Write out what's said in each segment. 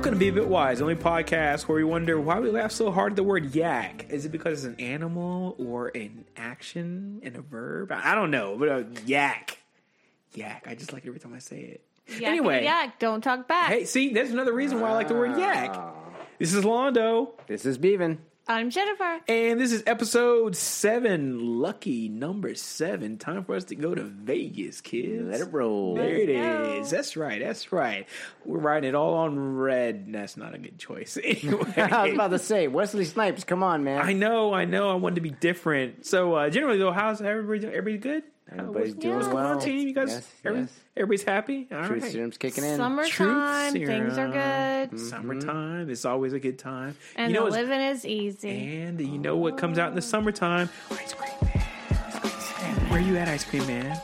Welcome to Be a Bit Wise, the only podcast where we wonder why we laugh so hard at the word yak. Is it because it's an animal or an action and a verb? I don't know, but yak. Yak. I just like it every time I say it. Yak, anyway. Yak, don't talk back. Hey, see, there's another reason why I like the word yak. This is Londo. This is Beaven. I'm Jennifer. And this is episode 7, lucky number 7. Time for us to go to Vegas, kids. Let it roll. There it is. That's right. That's right. We're riding it all on red. That's not a good choice. Anyway. I was about to say, Wesley Snipes, come on, man. I know. I wanted to be different. So, generally, though, how's everybody doing? Everybody good? Everybody's doing well. What's going on, team? You guys, everybody's happy? All right. Truth serum's kicking in. Summertime, things are good. Mm-hmm. Summertime is always a good time. And you know, living is easy. And you know what comes out in the summertime? Ice cream man. Where you at, ice cream man?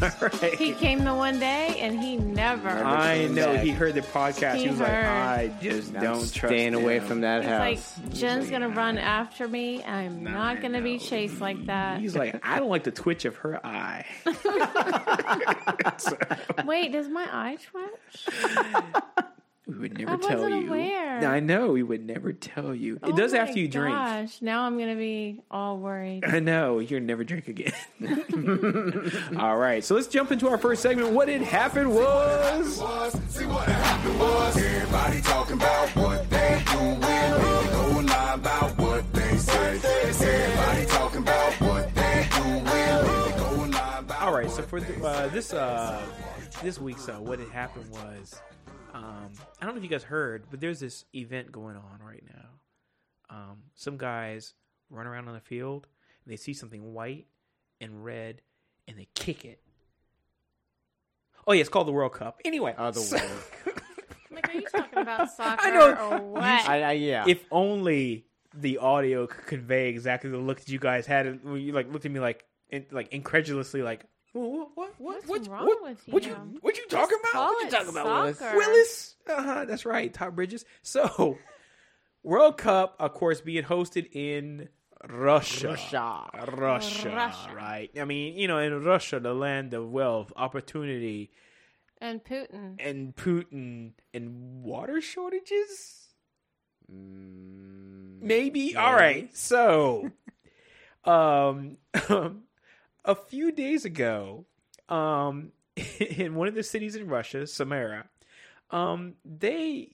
All right. He came the one day and he never. I know. He heard the podcast. He was like, I just don't trust him. Staying away from that house. He's like, Jen's going to run after me. I'm not going to be chased like that. He's like, I don't like the twitch of her eye. So. Wait, does my eye twitch? We would never tell you. I wasn't aware. I know. We would never tell you. It does after you drink. Oh, my gosh. Now I'm going to be all worried. I know. You'll never drink again. All right. So let's jump into our first segment. What had happened was... See what happened was. Everybody talking about what they doing. They go lie about what they say. Everybody talking about what they doing. They go lie about. All right. So for this week's What Had Happened was... I don't know if you guys heard, but there's this event going on right now. Some guys run around on the field, and they see something white and red, and they kick it. Oh, yeah, it's called the World Cup. Anyway. World Cup. Like, are you talking about soccer or what? Yeah. If only the audio could convey exactly the look that you guys had. You like looked at me like incredulously, like, What's wrong with you? What you talking about? Soccer. Willis? That's right. Todd Bridges. So, World Cup, of course, being hosted in Russia. Right. I mean, you know, in Russia, the land of wealth, opportunity, and Putin, and water shortages. Maybe. Yeah. All right. So, a few days ago, in one of the cities in Russia, Samara, the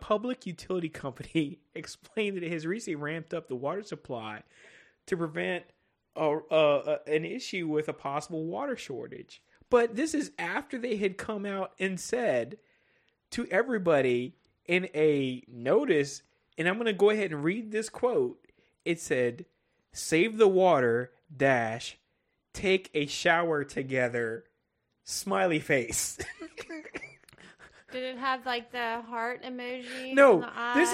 public utility company explained that it has recently ramped up the water supply to prevent an issue with a possible water shortage. But this is after they had come out and said to everybody in a notice, and I'm going to go ahead and read this quote. It said, "Save the water, dash, take a shower together, smiley face." Did it have like the heart emoji? No, this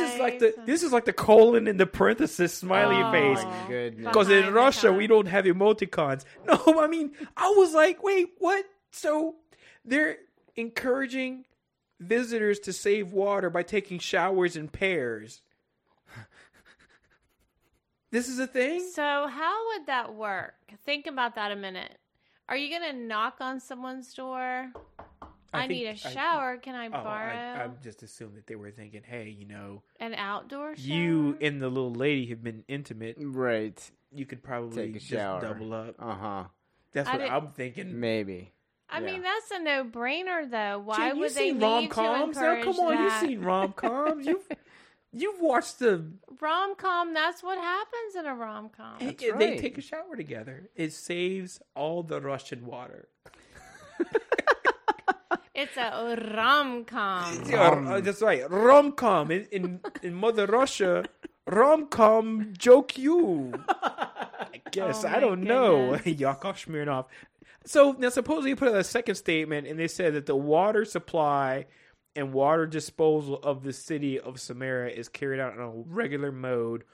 is like the colon and the parenthesis smiley face. My goodness. Because in Russia we don't have emoticons. No, I mean, I was like, wait, what? So they're encouraging visitors to save water by taking showers in pairs. This is a thing? So how would that work? Think about that a minute. Are you going to knock on someone's door? I need a shower. Can I borrow? I just assumed that they were thinking, hey, you know. An outdoor shower? You and the little lady have been intimate. Right. You could probably just double up. Uh-huh. That's what I'm thinking. Maybe. I mean, that's a no-brainer, though. Why would they leave to encourage that? Come on, you've seen rom-coms. You've watched the rom-com. That's what happens in a rom-com. Right. They take a shower together. It saves all the Russian water. It's a rom-com. That's right. Rom-com. In Mother Russia, rom-com joke you. I guess. Oh, I don't know. Yakov Smirnov. So now supposedly you put out a second statement, and they said that the water supply and water disposal of the city of Samara is carried out in a regular mode.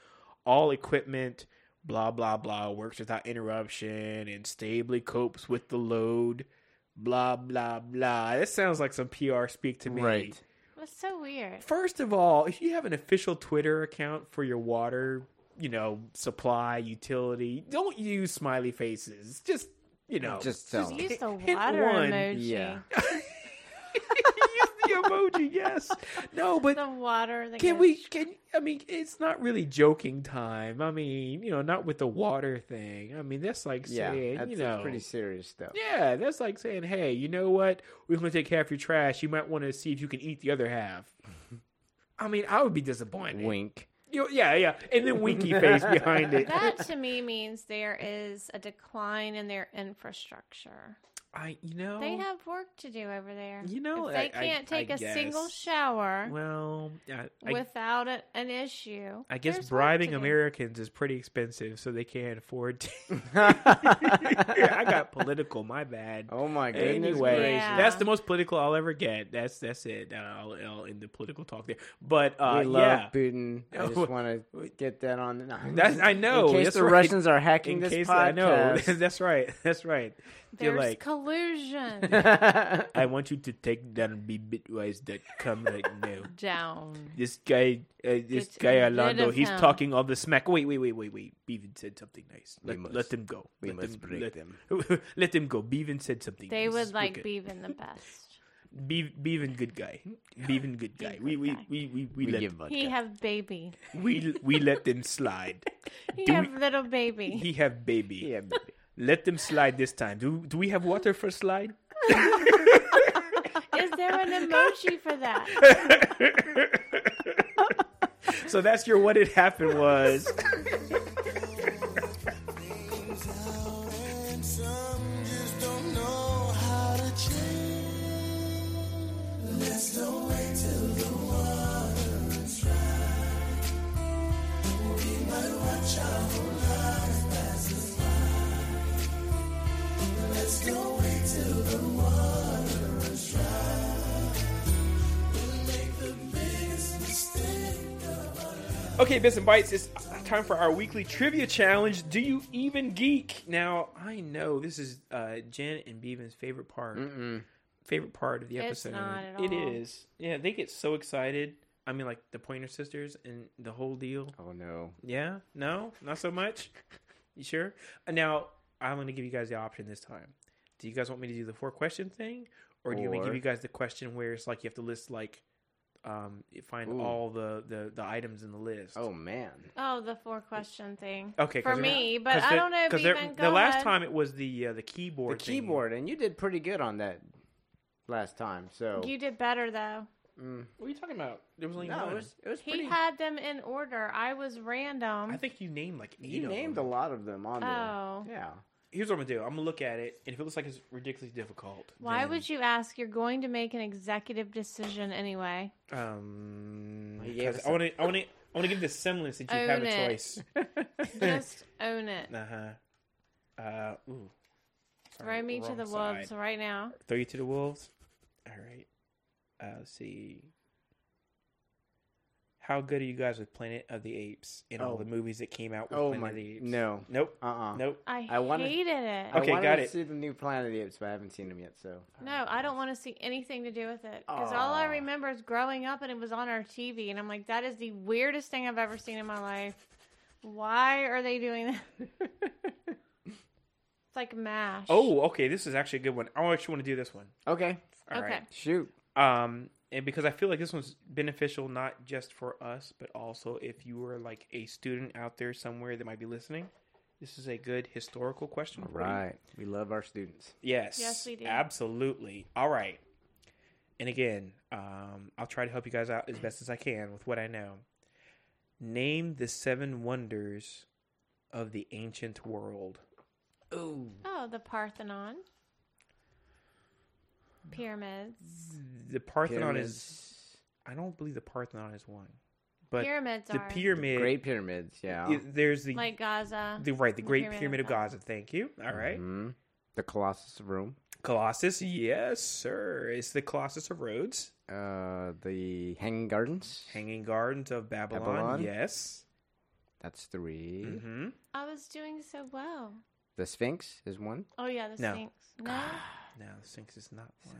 All equipment, blah, blah, blah, works without interruption and stably copes with the load, blah, blah, blah. That sounds like some PR speak to me. Right. That's so weird. First of all, if you have an official Twitter account for your water, you know, supply, utility, don't use smiley faces. Just, you know. Just use the water emoji. Yeah. emoji, yes. No, but the water. The can we? Can I mean? It's not really joking time. I mean, you know, not with the water thing. I mean, that's like saying, that's, you know, pretty serious stuff. Yeah, that's like saying, hey, you know what? We're gonna take half your trash. You might want to see if you can eat the other half. I mean, I would be disappointed. Wink. Yeah. And then winky face behind it. That to me means there is a decline in their infrastructure. They have work to do over there. You know, if they can't take a single shower without an issue. I guess bribing Americans is pretty expensive, so they can't afford to. I got political, my bad. Oh, my goodness. Anyway, that's the most political I'll ever get. That's it. I'll end the political talk there. But, we love Putin. I just want to get that on. I know. In case that's the Russians are hacking this podcast. I know. That's right. There's collusion. I want you to take down BBitWise.com right now. Down. This guy Orlando, he's talking all the smack. Wait. Bevan said something nice. Let them go. We must break them. Let them go. Bevan said something nice. They would like Bevan the best. Bevan good guy. Bevan good guy. We let him. He have baby. We let them slide. He have baby. Let them slide this time. Do we have water for slide? Is there an emoji for that? So that's your what it happened was. Let's don't wait till the water is dry. We might watch our whole life passes. Let's go wait till the water runs dry. We'll make the biggest mistake of our life. Okay, Bits and Bytes, it's time for our weekly trivia challenge. Do you even geek? Now, I know this is Janet and Beavin's favorite part. Mm-mm. Favorite part of the episode. It's not at all. It is. Yeah, they get so excited. I mean, like the Pointer Sisters and the whole deal. Oh, no. Yeah? No? Not so much? You sure? Now, I'm going to give you guys the option this time. Do you guys want me to do the 4-question thing? Or do you want me to give you guys the question where it's like you have to list, like, find all the items in the list? Oh, man. Oh, the 4-question thing. Okay. For me, but I don't know if even the last time it was the keyboard thing. The keyboard, and you did pretty good on that last time. So you did better, though. Mm. What are you talking about? There was only one. It was he had them in order. I was random. I think you named like 8 of them. You named a lot of them on there. Yeah. Here's what I'm going to do. I'm going to look at it, and if it looks like it's ridiculously difficult. Why would you ask? You're going to make an executive decision anyway. I want to give the semblance that you own have a choice. Just own it. Uh-huh. Ooh. Sorry, throw me to the wolves right now. Throw you to the wolves? All right. Let's see. How good are you guys with Planet of the Apes and all the movies that came out with Planet of the Apes? No. Nope. Nope. I hated it. Okay, got it. I wanted to see the new Planet of the Apes, but I haven't seen them yet, so. No, I don't want to see anything to do with it. Because all I remember is growing up and it was on our TV. And I'm like, that is the weirdest thing I've ever seen in my life. Why are they doing that? It's like MASH. Oh, okay. This is actually a good one. I actually want to do this one. Okay. All right. Shoot. And because I feel like this one's beneficial not just for us, but also if you were like a student out there somewhere that might be listening, this is a good historical question. Right. We love our students. Yes. Yes, we do. Absolutely. All right. And again, I'll try to help you guys out as best as I can with what I know. Name the 7 wonders of the ancient world. Ooh. Oh, the Parthenon. Pyramids. The Parthenon is... I don't believe the Parthenon is one. But pyramids are. The Great Pyramids, yeah. There's the... Like Gaza. The Great Pyramid of Gaza. Thank you. All right. Mm-hmm. The Colossus of Rome. Colossus, yes, sir. It's the Colossus of Rhodes. The Hanging Gardens. Hanging Gardens of Babylon, yes. That's 3. Mm-hmm. I was doing so well. The Sphinx is 1. Oh, yeah, the Sphinx. No. No, the Sphinx is not one.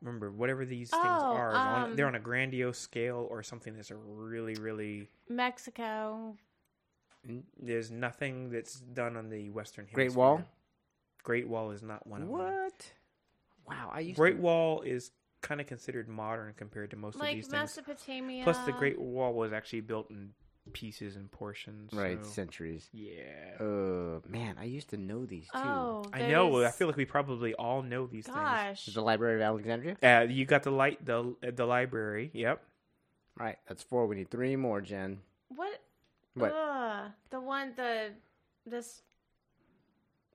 Remember, whatever these things are, they're on a grandiose scale or something that's a really, really... Mexico. There's nothing that's done on the Western Hemisphere. Great Wall? Great Wall is not one of them. What? Wow, I used to... Great Wall is kind of considered modern compared to most of these things. Like Mesopotamia. Plus, the Great Wall was actually built in pieces and portions. Right, so. Centuries. Yeah. Man, I used to know these too. Oh, I know. I feel like we probably all know these things. Gosh. The Library of Alexandria? You got the library. Yep. All right, that's four. We need three more, Jen. What? This.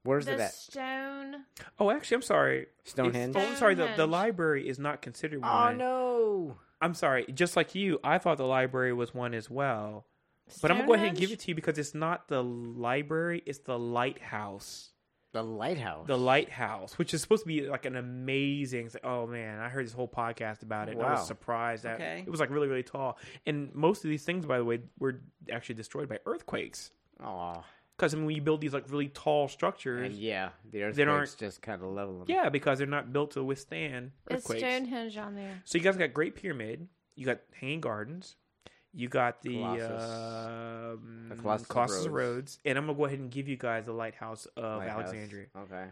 Where's it at? Stone. Oh, actually, I'm sorry. Stonehenge. I'm sorry. The library is not considered one. Oh no. I'm sorry. Just like you, I thought the library was one as well. Stonehenge? But I'm gonna go ahead and give it to you because it's not the library. It's the lighthouse. The lighthouse, which is supposed to be like an amazing. Like, oh man, I heard this whole podcast about it. Wow. And I was surprised that it was like really, really tall. And most of these things, by the way, were actually destroyed by earthquakes. Aww. Because I mean, when you build these like really tall structures, the earthquakes just kind of level them. Yeah, because they're not built to withstand earthquakes. It's Stonehenge on there. So you guys got Great Pyramid, you got Hanging Gardens, you got the Colossus Rhodes, and I'm gonna go ahead and give you guys the Lighthouse of Alexandria. Okay.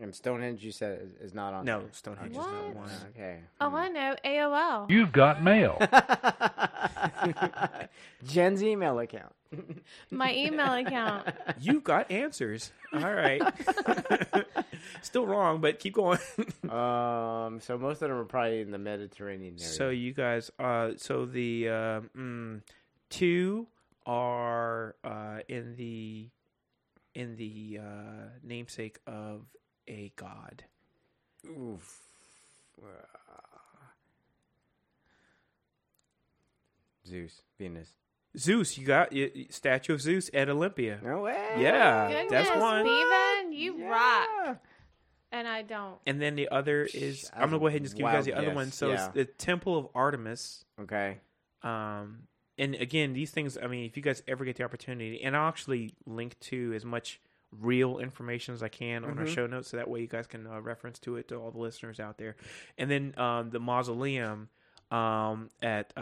And Stonehenge, you said, is not on. No, Stonehenge is not one. Okay. Oh, I know. AOL. You've got mail. Jen's email account. My email account. You've got answers. All right. Still wrong, but keep going. So most of them are probably in the Mediterranean area. So you guys, two are in the namesake of a god. Oof. Zeus, Venus. Zeus, you got Statue of Zeus at Olympia. No way. Yeah, goodness, that's one. Steven, rock. And I don't. And then the other is, I'm going to go ahead and just give you guys the other one. So it's the Temple of Artemis. Okay. And again, these things, I mean, if you guys ever get the opportunity, and I'll actually link to as much real information as I can on our show notes, so that way you guys can reference to it to all the listeners out there. And then the mausoleum at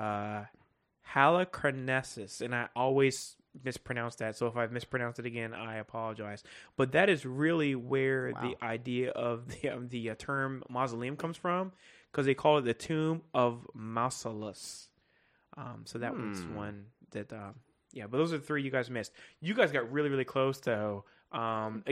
Halicarnassus, and I always mispronounce that, so if I've mispronounced it again, I apologize. But that is really where the idea of the term mausoleum comes from, because they call it the tomb of Mausolus. So that was one that, but those are the three you guys missed. You guys got really, really close though. And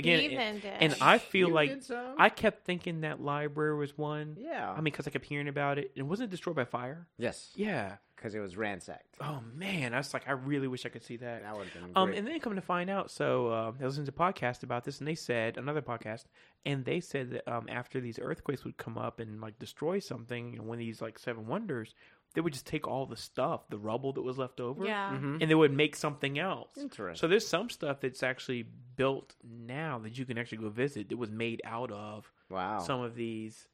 I feel like I kept thinking that library was one. Yeah. I mean, because I kept hearing about it. And wasn't it destroyed by fire? Yes. Yeah. Because it was ransacked. Oh, man. I was like, I really wish I could see that. That would have been great. And then coming to find out, so I listened to a podcast about this, and they said, another podcast, and they said that after these earthquakes would come up and like destroy something, and one of these like seven wonders, they would just take all the stuff, the rubble that was left over, and they would make something else. Interesting. So there's some stuff that's actually built now that you can actually go visit that was made out of some of these,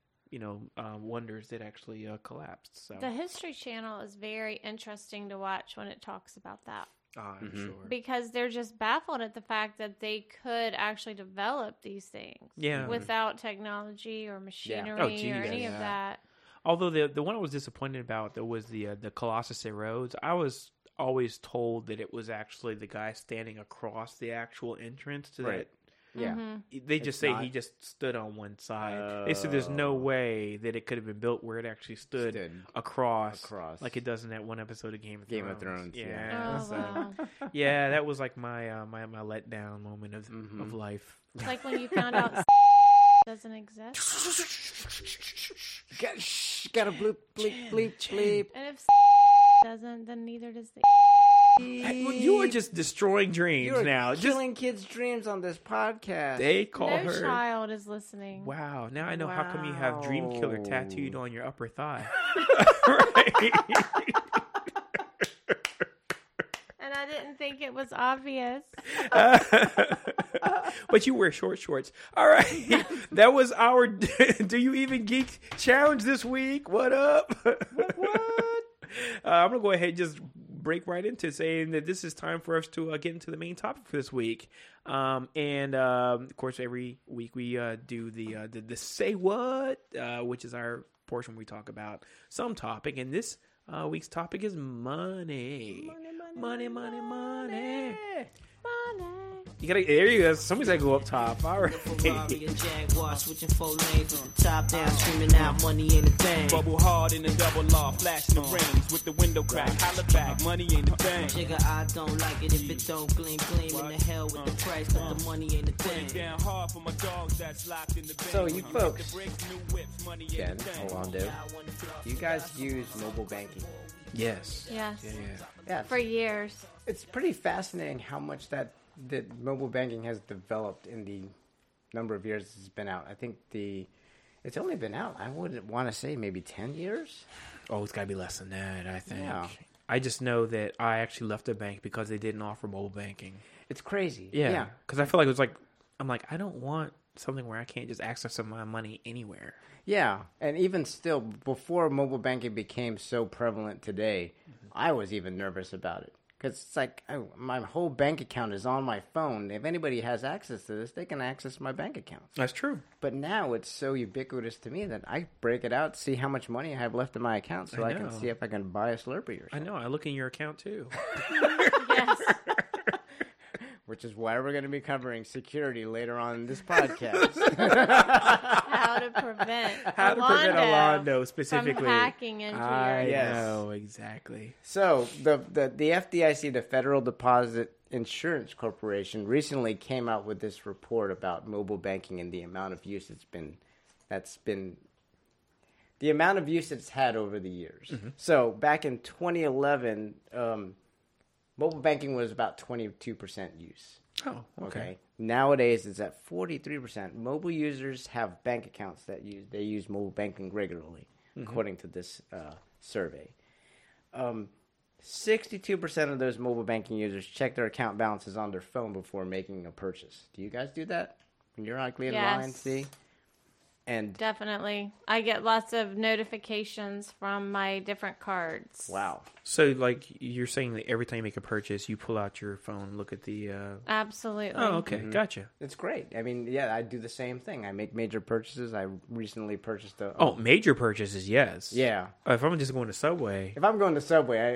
wonders that actually collapsed. So the History Channel is very interesting to watch when it talks about that. I'm sure. Because they're just baffled at the fact that they could actually develop these things without technology or machinery or any of that. Although the one I was disappointed about though was the Colossus at Rhodes. I was always told that it was actually the guy standing across the actual entrance to that. Yeah, they just he just stood on one side. They said there's no way that it could have been built where it actually stood across, like it does in that one episode of Game of Thrones. Yeah, that was like my my letdown moment of life. It's like when you found out. Doesn't exist. Gotta bloop, bleep, bleep, bleep. And if doesn't, then neither does the. Hey, well, you are just destroying dreams now. Killing kids' dreams on this podcast. They call her. No child is listening. Wow. Now I know how come you have Dream Killer tattooed on your upper thigh. Right. And I didn't think it was obvious. But you wear short shorts. All right. That was our Do You Even Geek challenge this week. What up? What? I'm going to go ahead and just break right into saying that this is time for us to get into the main topic for this week. Of course, every week we do the Say What, which is our portion where we talk about some topic. And this week's topic is money. Money. There you go. Somebody's gotta go up top. All right. Ferrari and Jaguar switching four lanes with the top down, screaming out money in the bank. Bubble hard in the double law, flash the rims with the window crack. Holla back, money in the bank. Jigga, I don't like it if it don't gleam, gleam. In the hell with the price, but the money in the bank. Down hard for my dogs that's locked in the bank. So you folks, Ben, Orlando, you guys use mobile banking? Yes. Yes. Yeah, yeah. Yeah. For years. It's pretty fascinating how much that mobile banking has developed in the number of years it's been out. I think it's only been out, I wouldn't want to say maybe 10 years. Oh, it's got to be less than that, I think. Yeah. I just know that I actually left a bank because they didn't offer mobile banking. It's crazy. Yeah. Because I feel like it was like, I'm like, I don't want something where I can't just access my money anywhere. Yeah. And even still, before mobile banking became so prevalent today, I was even nervous about it. Because it's like, my whole bank account is on my phone. If anybody has access to this, they can access my bank account. That's true. But now it's so ubiquitous to me that I break it out, see how much money I have left in my account so I can see if I can buy a Slurpee or something. I know. I look in your account too. Yes. Which is why we're going to be covering security later on in this podcast. How to prevent Orlando specifically from hacking into know exactly. So the FDIC, the Federal Deposit Insurance Corporation, recently came out with this report about mobile banking and the amount of use it's had over the years. Mm-hmm. So back in 2011. Mobile banking was about 22% use. Oh, okay. Nowadays, it's at 43%. Mobile users have bank accounts that use mobile banking regularly, according to this survey. 62% of those mobile banking users check their account balances on their phone before making a purchase. Do you guys do that when you're likely in line? See, and definitely, I get lots of notifications from my different cards. Wow! So, like you're saying, that every time you make a purchase, you pull out your phone, look at the. Absolutely. Oh, okay, gotcha. It's great. I mean, yeah, I do the same thing. I make major purchases. I recently purchased a. Oh, major purchases, yes. Yeah. If I'm just going to Subway. I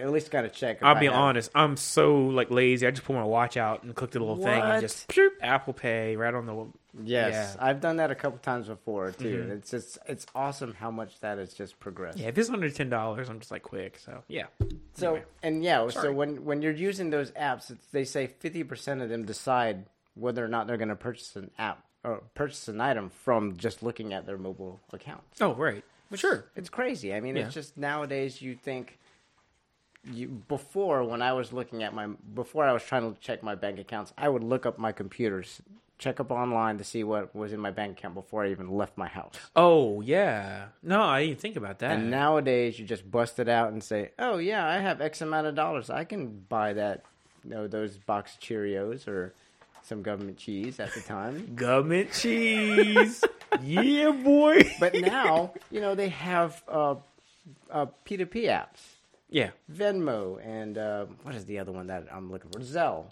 at least gotta check. I'll be honest. I'm so lazy. I just pull my watch out and click the little thing and just Apple Pay right on the. Yes, yeah. I've done that a couple times before too. Mm-hmm. It's awesome how much that has just progressed. Yeah, if it's under $10, I'm just quick. So yeah. So anyway. So when you're using those apps, they say 50% of them decide whether or not they're going to purchase an app or purchase an item from just looking at their mobile accounts. Oh right, sure. It's crazy. I mean, it's just nowadays you think. Before when I was looking at before I was trying to check my bank accounts, I would look up my computers. Check up online to see what was in my bank account before I even left my house. Oh, yeah. No, I didn't think about that. And nowadays, you just bust it out and say, oh, yeah, I have X amount of dollars. I can buy that, those box Cheerios or some government cheese at the time. Government cheese. Yeah, boy. But now, they have P2P apps. Yeah. Venmo and what is the other one that I'm looking for? Zelle.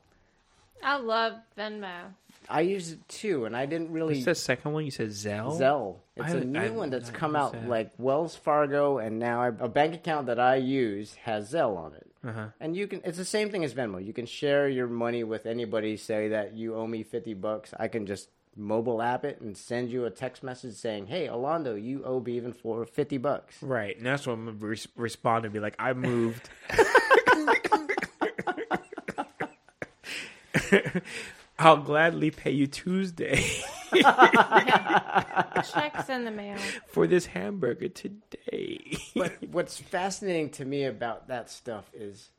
I love Venmo. I use it too, and I didn't really. What's the second one? You said Zelle? Zelle. It's a new one that's come out like Wells Fargo, and now a bank account that I use has Zelle on it. Uh-huh. And you can. It's the same thing as Venmo. You can share your money with anybody. Say that you owe me $50. I can just mobile app it and send you a text message saying, "Hey, Orlando, you owe Bevan for $50." Right, and that's what I'm gonna respond and be like, "I moved." I'll gladly pay you Tuesday. Check's in the mail. For this hamburger today. But what's fascinating to me about that stuff is,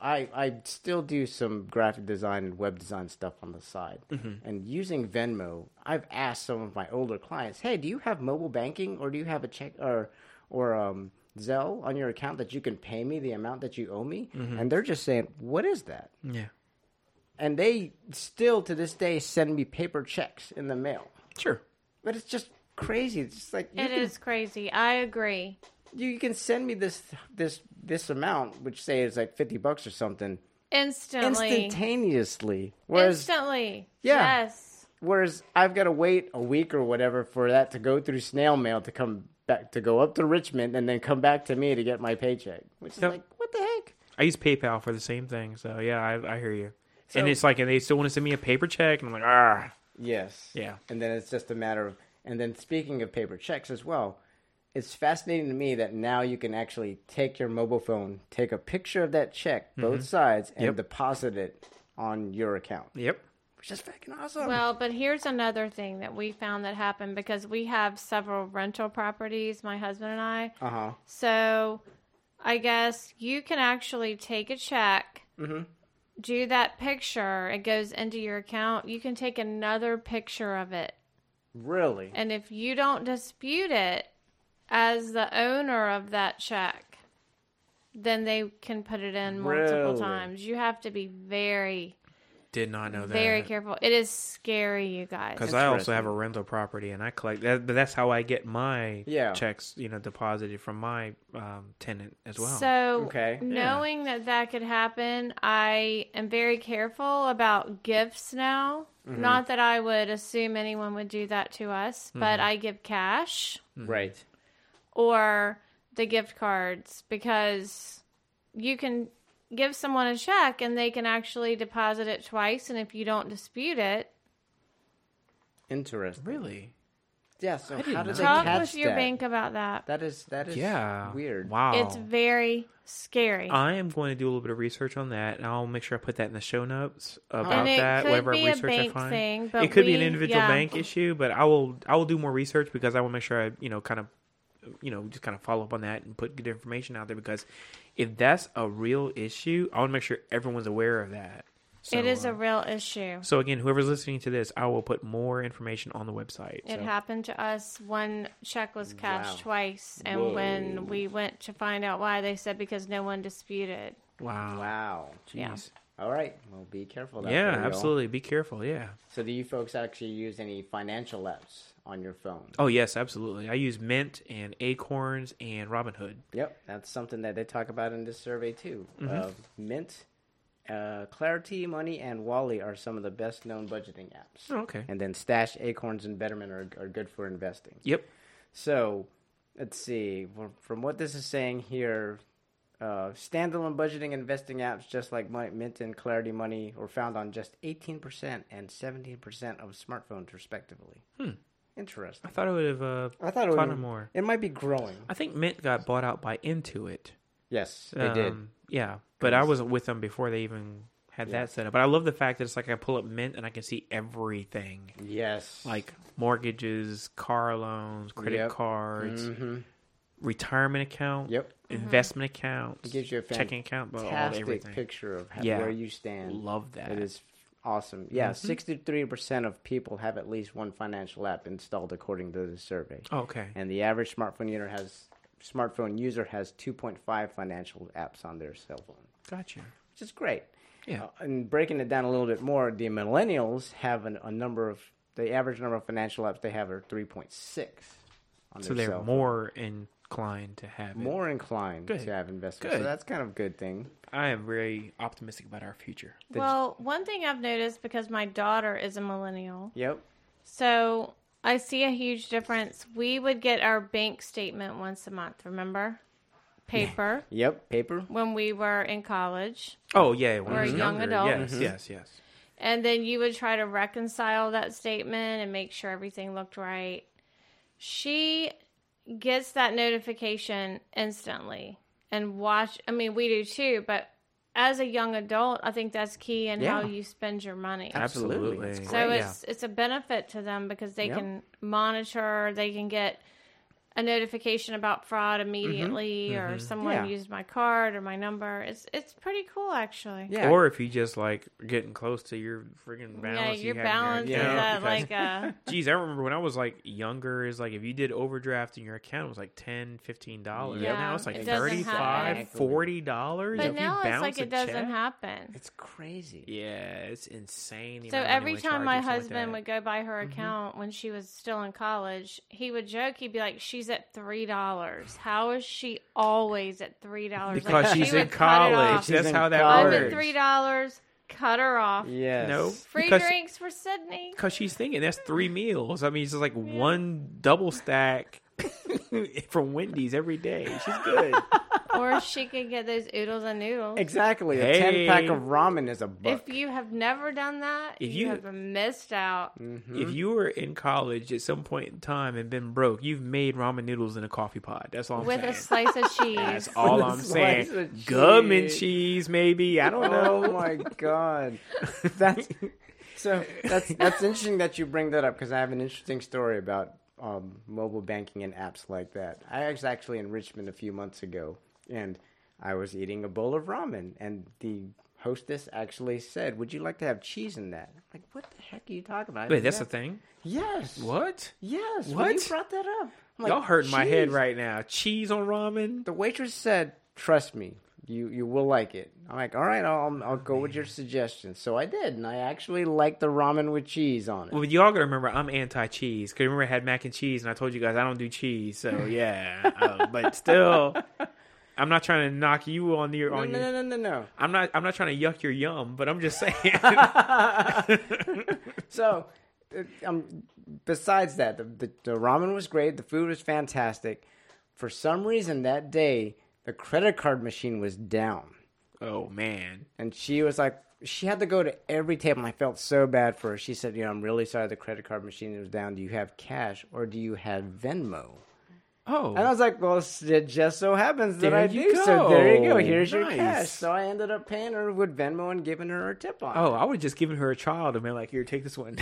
I still do some graphic design and web design stuff on the side. Mm-hmm. And using Venmo, I've asked some of my older clients, hey, do you have mobile banking or do you have a check or Zelle on your account that you can pay me the amount that you owe me? Mm-hmm. And they're just saying, what is that? Yeah. And they still, to this day, send me paper checks in the mail. Sure. But it's just crazy. It's just is crazy. I agree. You can send me this amount, which say is $50 or something. Instantaneously. Instantly. Yeah. Yes. Whereas I've got to wait a week or whatever for that to go through snail mail to come back, to go up to Richmond and then come back to me to get my paycheck. Which is what the heck? I use PayPal for the same thing. So, yeah, I hear you. So, and it's like, and they still want to send me a paper check, and I'm like, ah. Yes. Yeah. And then it's just a matter of, and then speaking of paper checks as well, it's fascinating to me that now you can actually take your mobile phone, take a picture of that check, both sides, and deposit it on your account. Yep. Which is fucking awesome. Well, but here's another thing that we found that happened, because we have several rental properties, my husband and I. Uh-huh. So I guess you can actually take a check, do that picture, it goes into your account. You can take another picture of it. Really? And if you don't dispute it, as the owner of that check, then they can put it in multiple times. You have to be very... Did not know that. Very careful. It is scary, you guys. Because I also have a rental property, and I collect that, but that's how I get my checks, you know, deposited from my tenant as well. So knowing that that could happen, I am very careful about gifts now. Mm-hmm. Not that I would assume anyone would do that to us, but I give cash. Right. Or the gift cards, because you can give someone a check and they can actually deposit it twice, and if you don't dispute it... Interesting. Really? Yeah, so how did they catch that? Talk with your bank about that. That is weird. Wow. It's very scary. I am going to do a little bit of research on that, and I'll make sure I put that in the show notes about that, whatever research I find. Thing, but it could be an individual bank issue, but I will do more research, because I will make sure I, just kind of follow up on that and put good information out there, because if that's a real issue, I want to make sure everyone's aware of that. So, it is a real issue. So again, whoever's listening to this, I will put more information on the website. It happened to us. One check was cashed twice, and when we went to find out why, they said because no one disputed. Wow. Jeez. Yeah. All right. Well, be careful. Absolutely. Be careful. Yeah. So do you folks actually use any financial apps on your phone? Oh, yes, absolutely. I use Mint and Acorns and Robinhood. Yep. That's something that they talk about in this survey, too. Mint, Clarity Money, and Wally are some of the best-known budgeting apps. Oh, okay. And then Stash, Acorns, and Betterment are good for investing. Yep. So let's see. From what this is saying here... standalone budgeting investing apps just like Mint and Clarity Money were found on just 18% and 17% of smartphones, respectively. Interesting. I thought it would have caught more. It might be growing. I think Mint got bought out by Intuit. Yes, they did. Yeah, but I was with them before they even had that set up. But I love the fact that it's like I pull up Mint and I can see everything. Yes. Like mortgages, car loans, credit cards. Retirement account, investment account, it gives you a checking account, but fantastic picture of where you stand. Love that. It is awesome. Yeah, 63% of people have at least one financial app installed, according to the survey. Oh, okay. And the average smartphone user has 2.5 financial apps on their cell phone. Gotcha. Which is great. Yeah. And breaking it down a little bit more, the millennials have the average number of financial apps they have are 3.6. So they're more in. Inclined to have investments. So that's kind of a good thing. I am very optimistic about our future. Well, one thing I've noticed, because my daughter is a millennial. Yep. So I see a huge difference. We would get our bank statement once a month, remember? Paper. Yep, paper. When we were in college. Oh, yeah. When we were young adults. Yes. And then you would try to reconcile that statement and make sure everything looked right. She gets that notification instantly and we do too, but as a young adult, I think that's key in how you spend your money. Absolutely. It's so great, it's a benefit to them, because they can monitor, they can get a notification about fraud immediately, or someone used my card or my number. It's pretty cool, actually. Yeah. Or if you just like getting close to your friggin' balance. Yeah, your balance is I remember when I was like younger, is like if you did overdraft in your account, it was like $10, $15. Yeah. Now it's like $35, $40. But now it's like it doesn't happen. It's crazy. Yeah, it's insane. So every time my husband would go by her account when she was still in college, he would joke, he'd be like, she's at $3. How is she always at $3? Because like, she's in college. That's how that works. I'm at $3. Cut her off. Yes. No. Free drinks for Sydney. Because she's thinking that's three meals. I mean, it's just like one double stack from Wendy's every day. She's good. Or she could get those oodles and noodles. Exactly. Hey. A 10-pack of ramen is a buck. If you have never done that, you have missed out. Mm-hmm. If you were in college at some point in time and been broke, you've made ramen noodles in a coffee pot. That's all I'm saying. With a slice of cheese. That's all I'm saying. Gum and cheese, maybe. I don't know. Oh, my God. That's interesting that you bring that up, because I have an interesting story about mobile banking and apps like that. I was actually in Richmond a few months ago, and I was eating a bowl of ramen, and the hostess actually said, "Would you like to have cheese in that?" I'm like, what the heck are you talking about? Wait, that's a thing? Yes. What? Yes. What? Well, you brought that up. I'm like, y'all hurting my head right now. Cheese on ramen? The waitress said, "Trust me. You will like it." I'm like, all right, I'll go with your suggestion. So I did, and I actually liked the ramen with cheese on it. Well, y'all gotta remember, I'm anti-cheese. Because remember, I had mac and cheese, and I told you guys I don't do cheese. So yeah, but still, I'm not trying to knock you on your on. No. I'm not trying to yuck your yum, but I'm just saying. So, besides that, the ramen was great. The food was fantastic. For some reason, that day, the credit card machine was down. Oh, man. And she was like, she had to go to every table, and I felt so bad for her. She said, "You know, I'm really sorry the credit card machine was down. Do you have cash, or do you have Venmo?" Oh. And I was like, well, it just so happens that I do. Go. So there you go. Here's your cash. So I ended up paying her with Venmo and giving her a tip on it. Oh, I would have just given her a child and been like, "Here, take this one."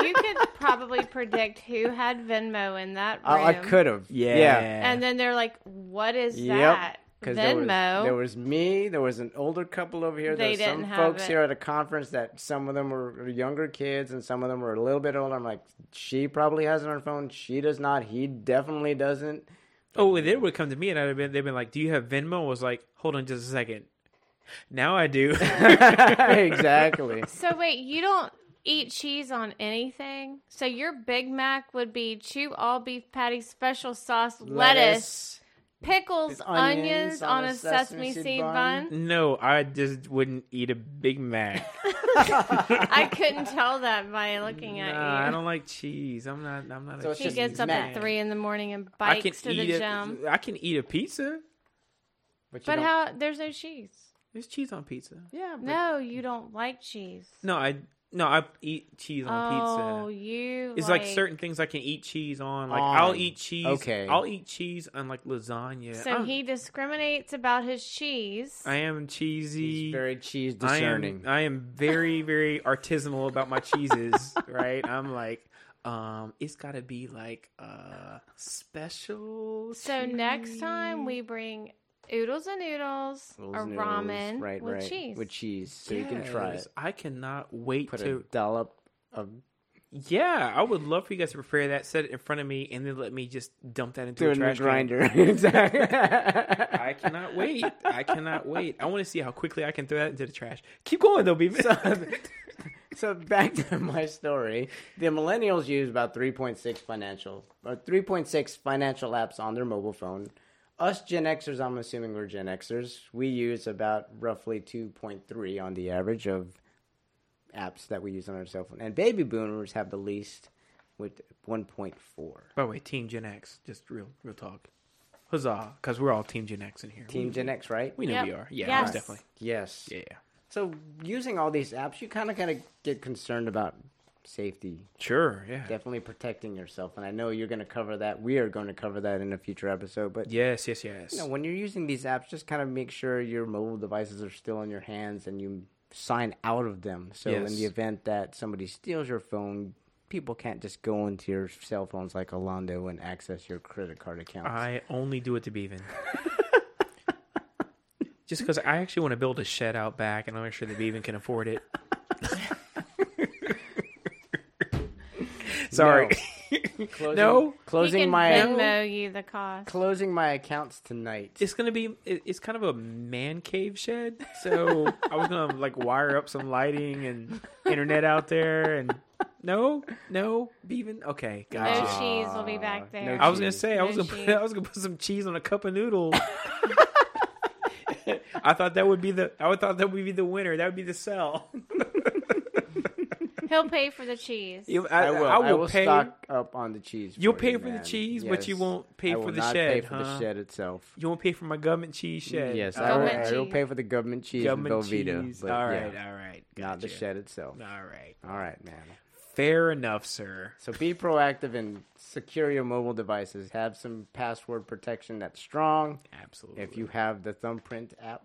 You could probably predict who had Venmo in that room. I could have. Yeah. And then they're like, "What is that?" Venmo. There was me. There was an older couple over here. There's some folks here at a conference that some of them were younger kids and some of them were a little bit older. I'm like, she probably has it on her phone. She does not. He definitely doesn't. Oh, and they would come to me and they've been like, "Do you have Venmo?" I was like, "Hold on just a second. Now I do." Exactly. So wait, you don't eat cheese on anything? So your Big Mac would be chew all beef patty, special sauce, lettuce, pickles, onions on a sesame seed bun? No, I just wouldn't eat a Big Mac. I couldn't tell that by looking at you. I don't like cheese. I'm not. So a cheese man. He gets up at 3 a.m. and bikes to the gym. I can eat a pizza, but how? There's no cheese. There's cheese on pizza. Yeah. But no, you don't like cheese. No, I eat cheese on pizza. Oh, you! It's like certain things I can eat cheese on. Like I'll eat cheese. Okay. I'll eat cheese on like lasagna. So he discriminates about his cheese. I am cheesy. He's very cheese discerning. I am very, very artisanal about my cheeses. Right? I'm like, it's got to be like special. So cheese. Next time we bring oodles and noodles, or ramen with cheese. With cheese, so you can try it. I cannot wait to put a dollop of. Yeah, I would love for you guys to prepare that, set it in front of me, and then let me just dump that into a trash grinder. Exactly. I cannot wait. I want to see how quickly I can throw that into the trash. Keep going though, Beavis. So back to my story. The millennials use about 3.6 financial apps on their mobile phone. Us Gen Xers, I'm assuming we're Gen Xers, we use about roughly 2.3 on the average of apps that we use on our cell phone. And baby boomers have the least with 1.4. By the way, Team Gen X, just real talk. Huzzah, because we're all Team Gen X in here. Team Gen X, right? We know we are. Yeah, yes. Most definitely. Yes. Yeah. So using all these apps, you kind of get concerned about safety. Sure, yeah. Definitely protecting yourself. And I know you're going to cover that. We are going to cover that in a future episode. But yes. You know, when you're using these apps, just kind of make sure your mobile devices are still in your hands and you sign out of them. So in the event that somebody steals your phone, people can't just go into your cell phones like Alondo and access your credit card accounts. I only do it to be even. Just because I actually want to build a shed out back and I'm not sure that Beaven can afford it. Sorry. No. Closing my Venmo you the cost. Closing my accounts tonight. It's gonna be. It's kind of a man cave shed. So I was gonna like wire up some lighting and internet out there. And no, Beaven. Okay, gotcha. No cheese will be back there. No I was gonna say I was no gonna cheese. I was gonna put some cheese on a cup of noodles. I thought that would be the winner. That would be the sell. He'll pay for the cheese. I will pay. Stock up on the cheese. You'll pay for the cheese, yes. But you won't pay for the shed. I will not pay for the shed itself. You won't pay for my government cheese shed. Yes, I will pay for the government cheese in Velveeta. All right. Gotcha. Not the shed itself. All right, man. Fair enough, sir. So be proactive and secure your mobile devices. Have some password protection that's strong. Absolutely. If you have the thumbprint app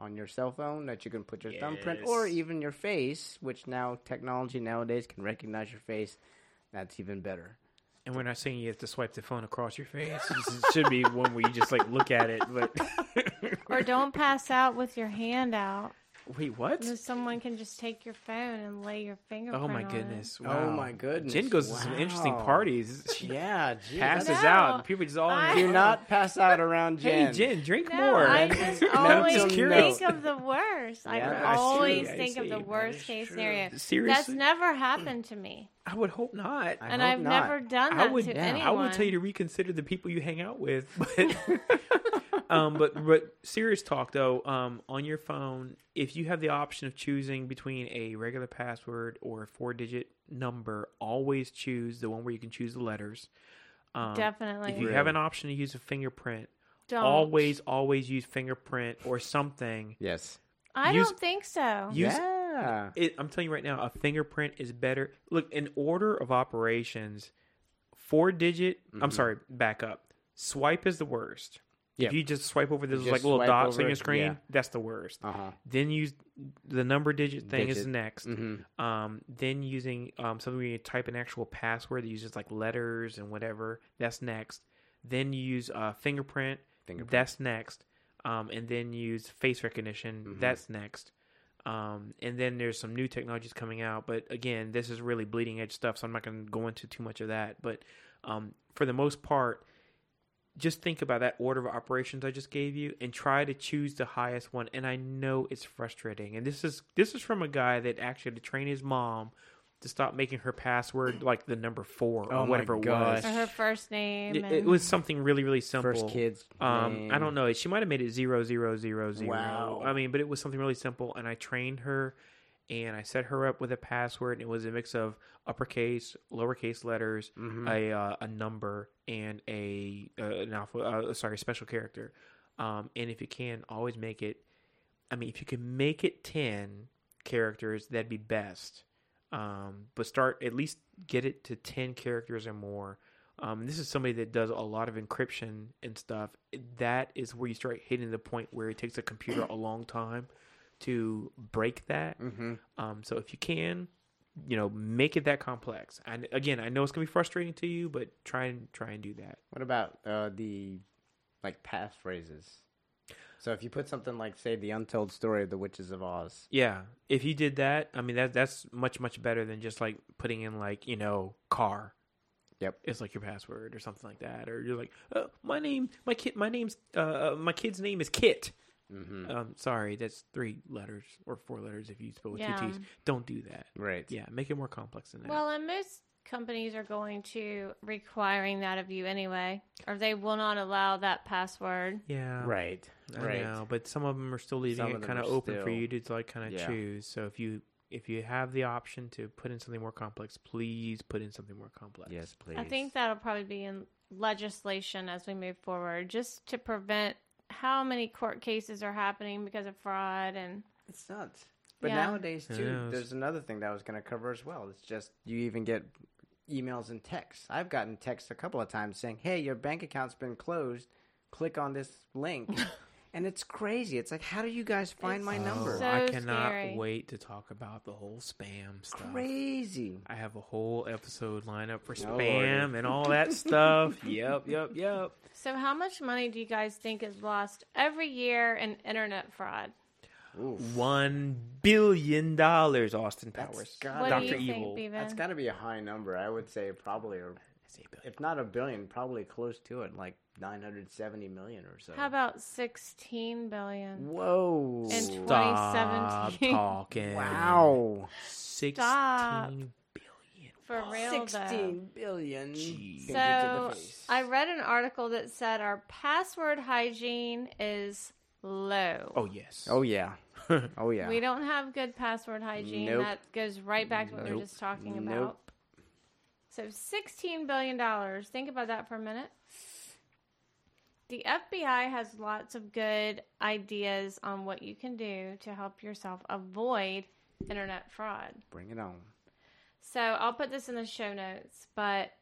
on your cell phone that you can put your thumbprint or even your face, which now technology nowadays can recognize your face, that's even better. And we're not saying you have to swipe the phone across your face. It should be one where you just like look at it. But or don't pass out with your hand out. Wait, what? Someone can just take your phone and lay your fingerprint on it. Oh, my goodness. Jen goes to some interesting parties. She passes out. And people just all... Do not pass out around Jen. Hey, Jen, drink more. I just always think of the worst. I always think of the worst case scenario. Seriously? That's never happened to me. I would hope not. I've never done that to anyone. I would tell you to reconsider the people you hang out with. But serious talk, though, on your phone, if you have the option of choosing between a regular password or a 4-digit number, always choose the one where you can choose the letters. Definitely. If you have an option to use a fingerprint, always use fingerprint or something. Yes. I don't think so. Yeah. I'm telling you right now, a fingerprint is better. Look, in order of operations, 4-digit, I'm sorry, back up. Swipe is the worst. If you just swipe over those like little dots on your screen, that's the worst. Then use the number digit is next. Mm-hmm. Then using something where you type an actual password that uses like letters and whatever, that's next. Then you use fingerprint, that's next. And then use face recognition, that's next. And then there's some new technologies coming out. But again, this is really bleeding edge stuff, so I'm not going to go into too much of that. But for the most part, just think about that order of operations I just gave you and try to choose the highest one. And I know it's frustrating. And this is from a guy that actually had to train his mom to stop making her password like the number 4 or whatever it was. Or her first name. It was something really, really simple. First kid's name. I don't know. She might have made it 0000. Wow. I mean, but it was something really simple. And I trained her and I set her up with a password. And it was a mix of uppercase, lowercase letters, a number, and a special character. And if you can, always make it. I mean, if you can make it 10 characters, that'd be best. But start at least get it to 10 characters or more. This is somebody that does a lot of encryption and stuff. That is where you start hitting the point where it takes a computer a long time to break that. So if you can, make it that complex. And again, I know it's gonna be frustrating to you, but try and do that. What about the like passphrases? So if you put something like, say, the untold story of the Witches of Oz. Yeah, if you did that, I mean that's much better than just like putting in like car. Yep, it's like your password or something like that, or you're like, oh, my kid's name is Kit. Sorry, that's 3 letters or 4 letters if you spell with 2 T's. Don't do that. Right. Yeah, make it more complex than that. Well, and most companies are going to requiring that of you anyway, or they will not allow that password. Yeah. Right. I know, but some of them are still leaving it kind of open for you to like kind of choose. So if you have the option to put in something more complex, please put in something more complex. Yes, please. I think that'll probably be in legislation as we move forward, just to prevent how many court cases are happening because of fraud. And it's nuts. But nowadays, too, there's another thing that I was going to cover as well. It's just you even get emails and texts. I've gotten texts a couple of times saying, hey, your bank account's been closed. Click on this link. And it's crazy. It's like, how do you guys find my number? So I cannot wait to talk about the whole spam stuff. Crazy. I have a whole episode lined up for spam and all that stuff. Yep. So how much money do you guys think is lost every year in internet fraud? Oof. $1 billion, Austin Powers. Dr. Evil. That's got to be a high number. I would say probably if not $1 billion, probably close to it, like 970 million or so. How about 16 billion? Whoa. In 2017. Stop talking. Wow. 16 billion. For real, 16 billion. Jeez. So I read an article that said our password hygiene is low. Oh, yes. Oh, yeah. Oh, yeah. We don't have good password hygiene. Nope. That goes right back to what we were just talking about. So $16 billion. Think about that for a minute. The FBI has lots of good ideas on what you can do to help yourself avoid internet fraud. Bring it on. So I'll put this in the show notes, but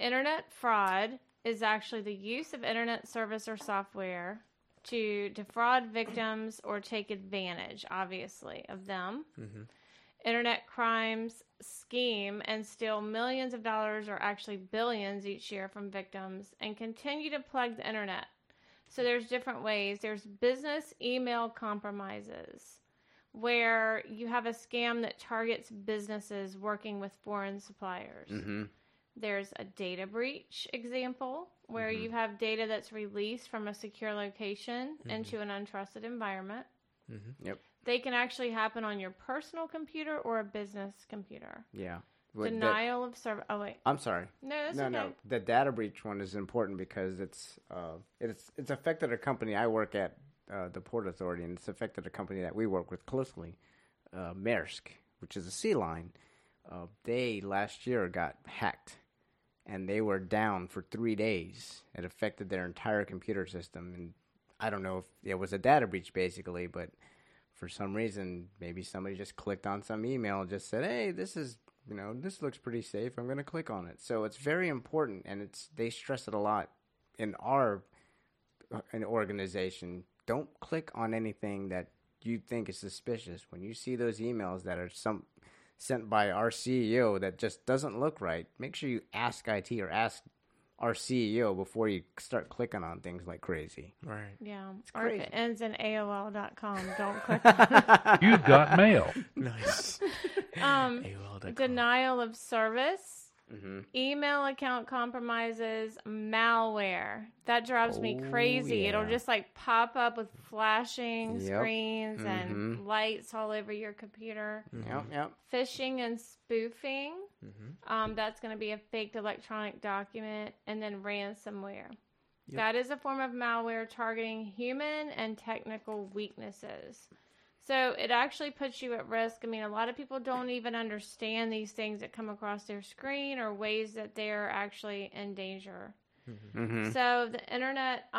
internet fraud is actually the use of internet service or software to defraud victims or take advantage, obviously, of them. Mm-hmm. Internet crimes scheme and steal millions of dollars or actually billions each year from victims and continue to plug the internet. So there's different ways. There's business email compromises where you have a scam that targets businesses working with foreign suppliers. Mm-hmm. There's a data breach example where mm-hmm. you have data that's released from a secure location mm-hmm. into an untrusted environment. Mm-hmm. Yep. They can actually happen on your personal computer or a business computer. Yeah. Denial of service. Oh, wait. I'm sorry. No, that's okay. No. The data breach one is important because it's affected a company I work at, the Port Authority, and it's affected a company that we work with closely, Maersk, which is a sea line. They last year got hacked, and they were down for 3 days. It affected their entire computer system, and I don't know if it was a data breach basically, but for some reason, maybe somebody just clicked on some email and just said, hey, this is, this looks pretty safe. I'm going to click on it. So it's very important, and they stress it a lot in our organization. Don't click on anything that you think is suspicious. When you see those emails that are sent by our CEO that just doesn't look right, make sure you ask IT or ask our CEO before you start clicking on things like crazy. Right. Yeah. Or if it ends in AOL.com, don't click on it. You've got mail. Nice. AOL.com. Denial of service, mm-hmm. email account compromises, malware. That drives me crazy. Yeah. It'll just pop up with flashing screens mm-hmm. and lights all over your computer. Mm-hmm. Yep. Phishing and spoofing. Mm-hmm. That's going to be a faked electronic document, and then ransomware. Yep. That is a form of malware targeting human and technical weaknesses. So it actually puts you at risk. I mean, a lot of people don't even understand these things that come across their screen or ways that they're actually in danger. Mm-hmm. Mm-hmm. So the Internet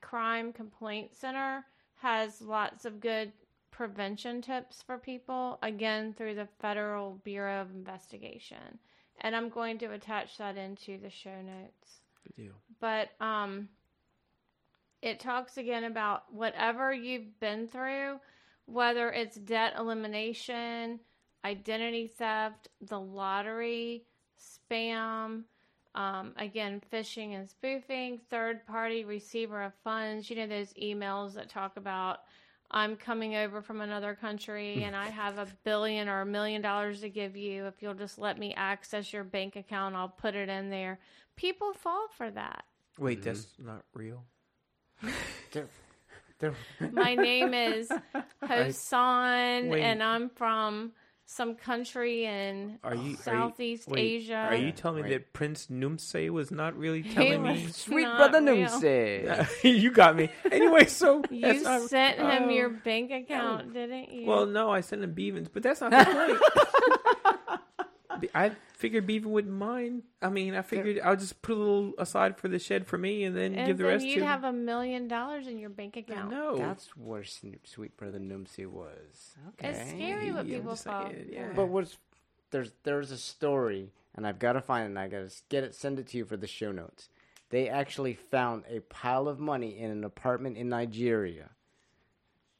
Crime Complaint Center has lots of good prevention tips for people, again, through the Federal Bureau of Investigation. And I'm going to attach that into the show notes. Good deal. But it talks again about whatever you've been through, whether it's debt elimination, identity theft, the lottery, spam, again, phishing and spoofing, third-party receiver of funds, those emails that talk about I'm coming over from another country and I have $1 billion or $1 million to give you. If you'll just let me access your bank account, I'll put it in there. People fall for that. Wait, mm-hmm. That's not real? My name is Hosan, and I'm from some country in Southeast Asia. Are you telling me that Prince Numse was not really telling me? Sweet brother Numse. You got me. Anyway, so... You sent him your bank account, didn't you? Well, no, I sent him Beavin's, but that's not the point. I figured Beaver wouldn't mind. I mean, I figured I'll just put a little aside for the shed for me and then give the rest to... And then you'd have $1 million in your bank account. No. That's where Sweet Brother Numsi was. Okay. It's scary what people thought. Yeah. But there's a story, and I've got to find it, and I've got to send it to you for the show notes. They actually found a pile of money in an apartment in Nigeria.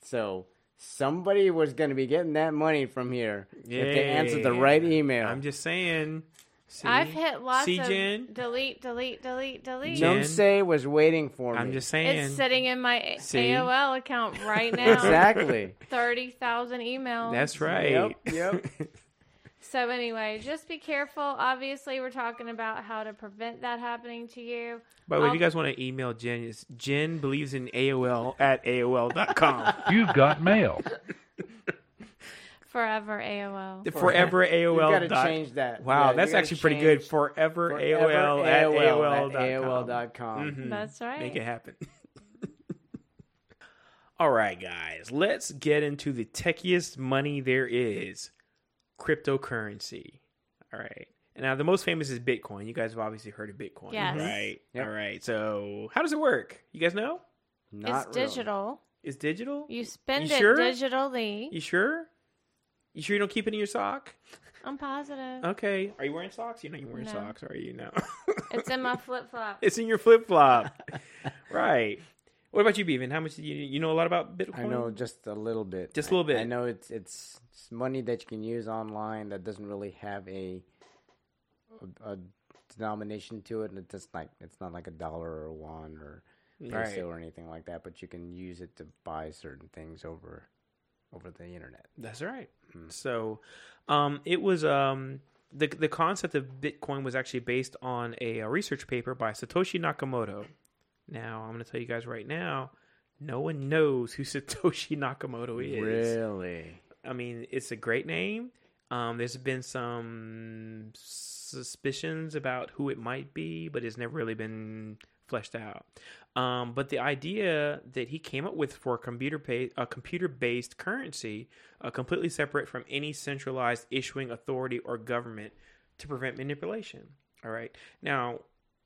So... Somebody was going to be getting that money from here if they answered the right email. I'm just saying. See? I've hit lots of delete. Numse was waiting for me. I'm just saying. It's sitting in my AOL account right now. Exactly. 30,000 emails. That's right. Yep. So anyway, just be careful. Obviously, we're talking about how to prevent that happening to you. By the way, if you guys want to email Jen, it's jenbelievesin@AOL.com. You've got mail. Forever AOL. Forever AOL. You've got to change that. Wow, yeah, that's actually pretty good. Forever AOL at AOL.com. Mm-hmm. That's right. Make it happen. All right, guys, let's get into the techiest money there is, cryptocurrency. All right. And now the most famous is Bitcoin. You guys have obviously heard of Bitcoin, yes. Right? Yep. All right. So how does it work? You guys know? Not it's really. Digital. It's digital? You spend you sure? it digitally. You sure? You sure you don't keep it in your sock? I'm positive. Okay. Are you wearing socks? You're not wearing socks, are you? No. It's in my flip-flop. It's in your flip-flop. Right. What about you, Beaven? How much do you know a lot about Bitcoin? I know just a little bit. Just a little bit. I know it's money that you can use online that doesn't really have a denomination to it, and it's not like a dollar or a won or peso or anything like that. But you can use it to buy certain things over the internet. That's right. Mm-hmm. So, it was the concept of Bitcoin was actually based on a research paper by Satoshi Nakamoto. Now, I'm going to tell you guys right now, no one knows who Satoshi Nakamoto is. Really? I mean, it's a great name. There's been some suspicions about who it might be, but it's never really been fleshed out. But the idea that he came up with for a computer-based currency, completely separate from any centralized issuing authority or government to prevent manipulation. All right. Now,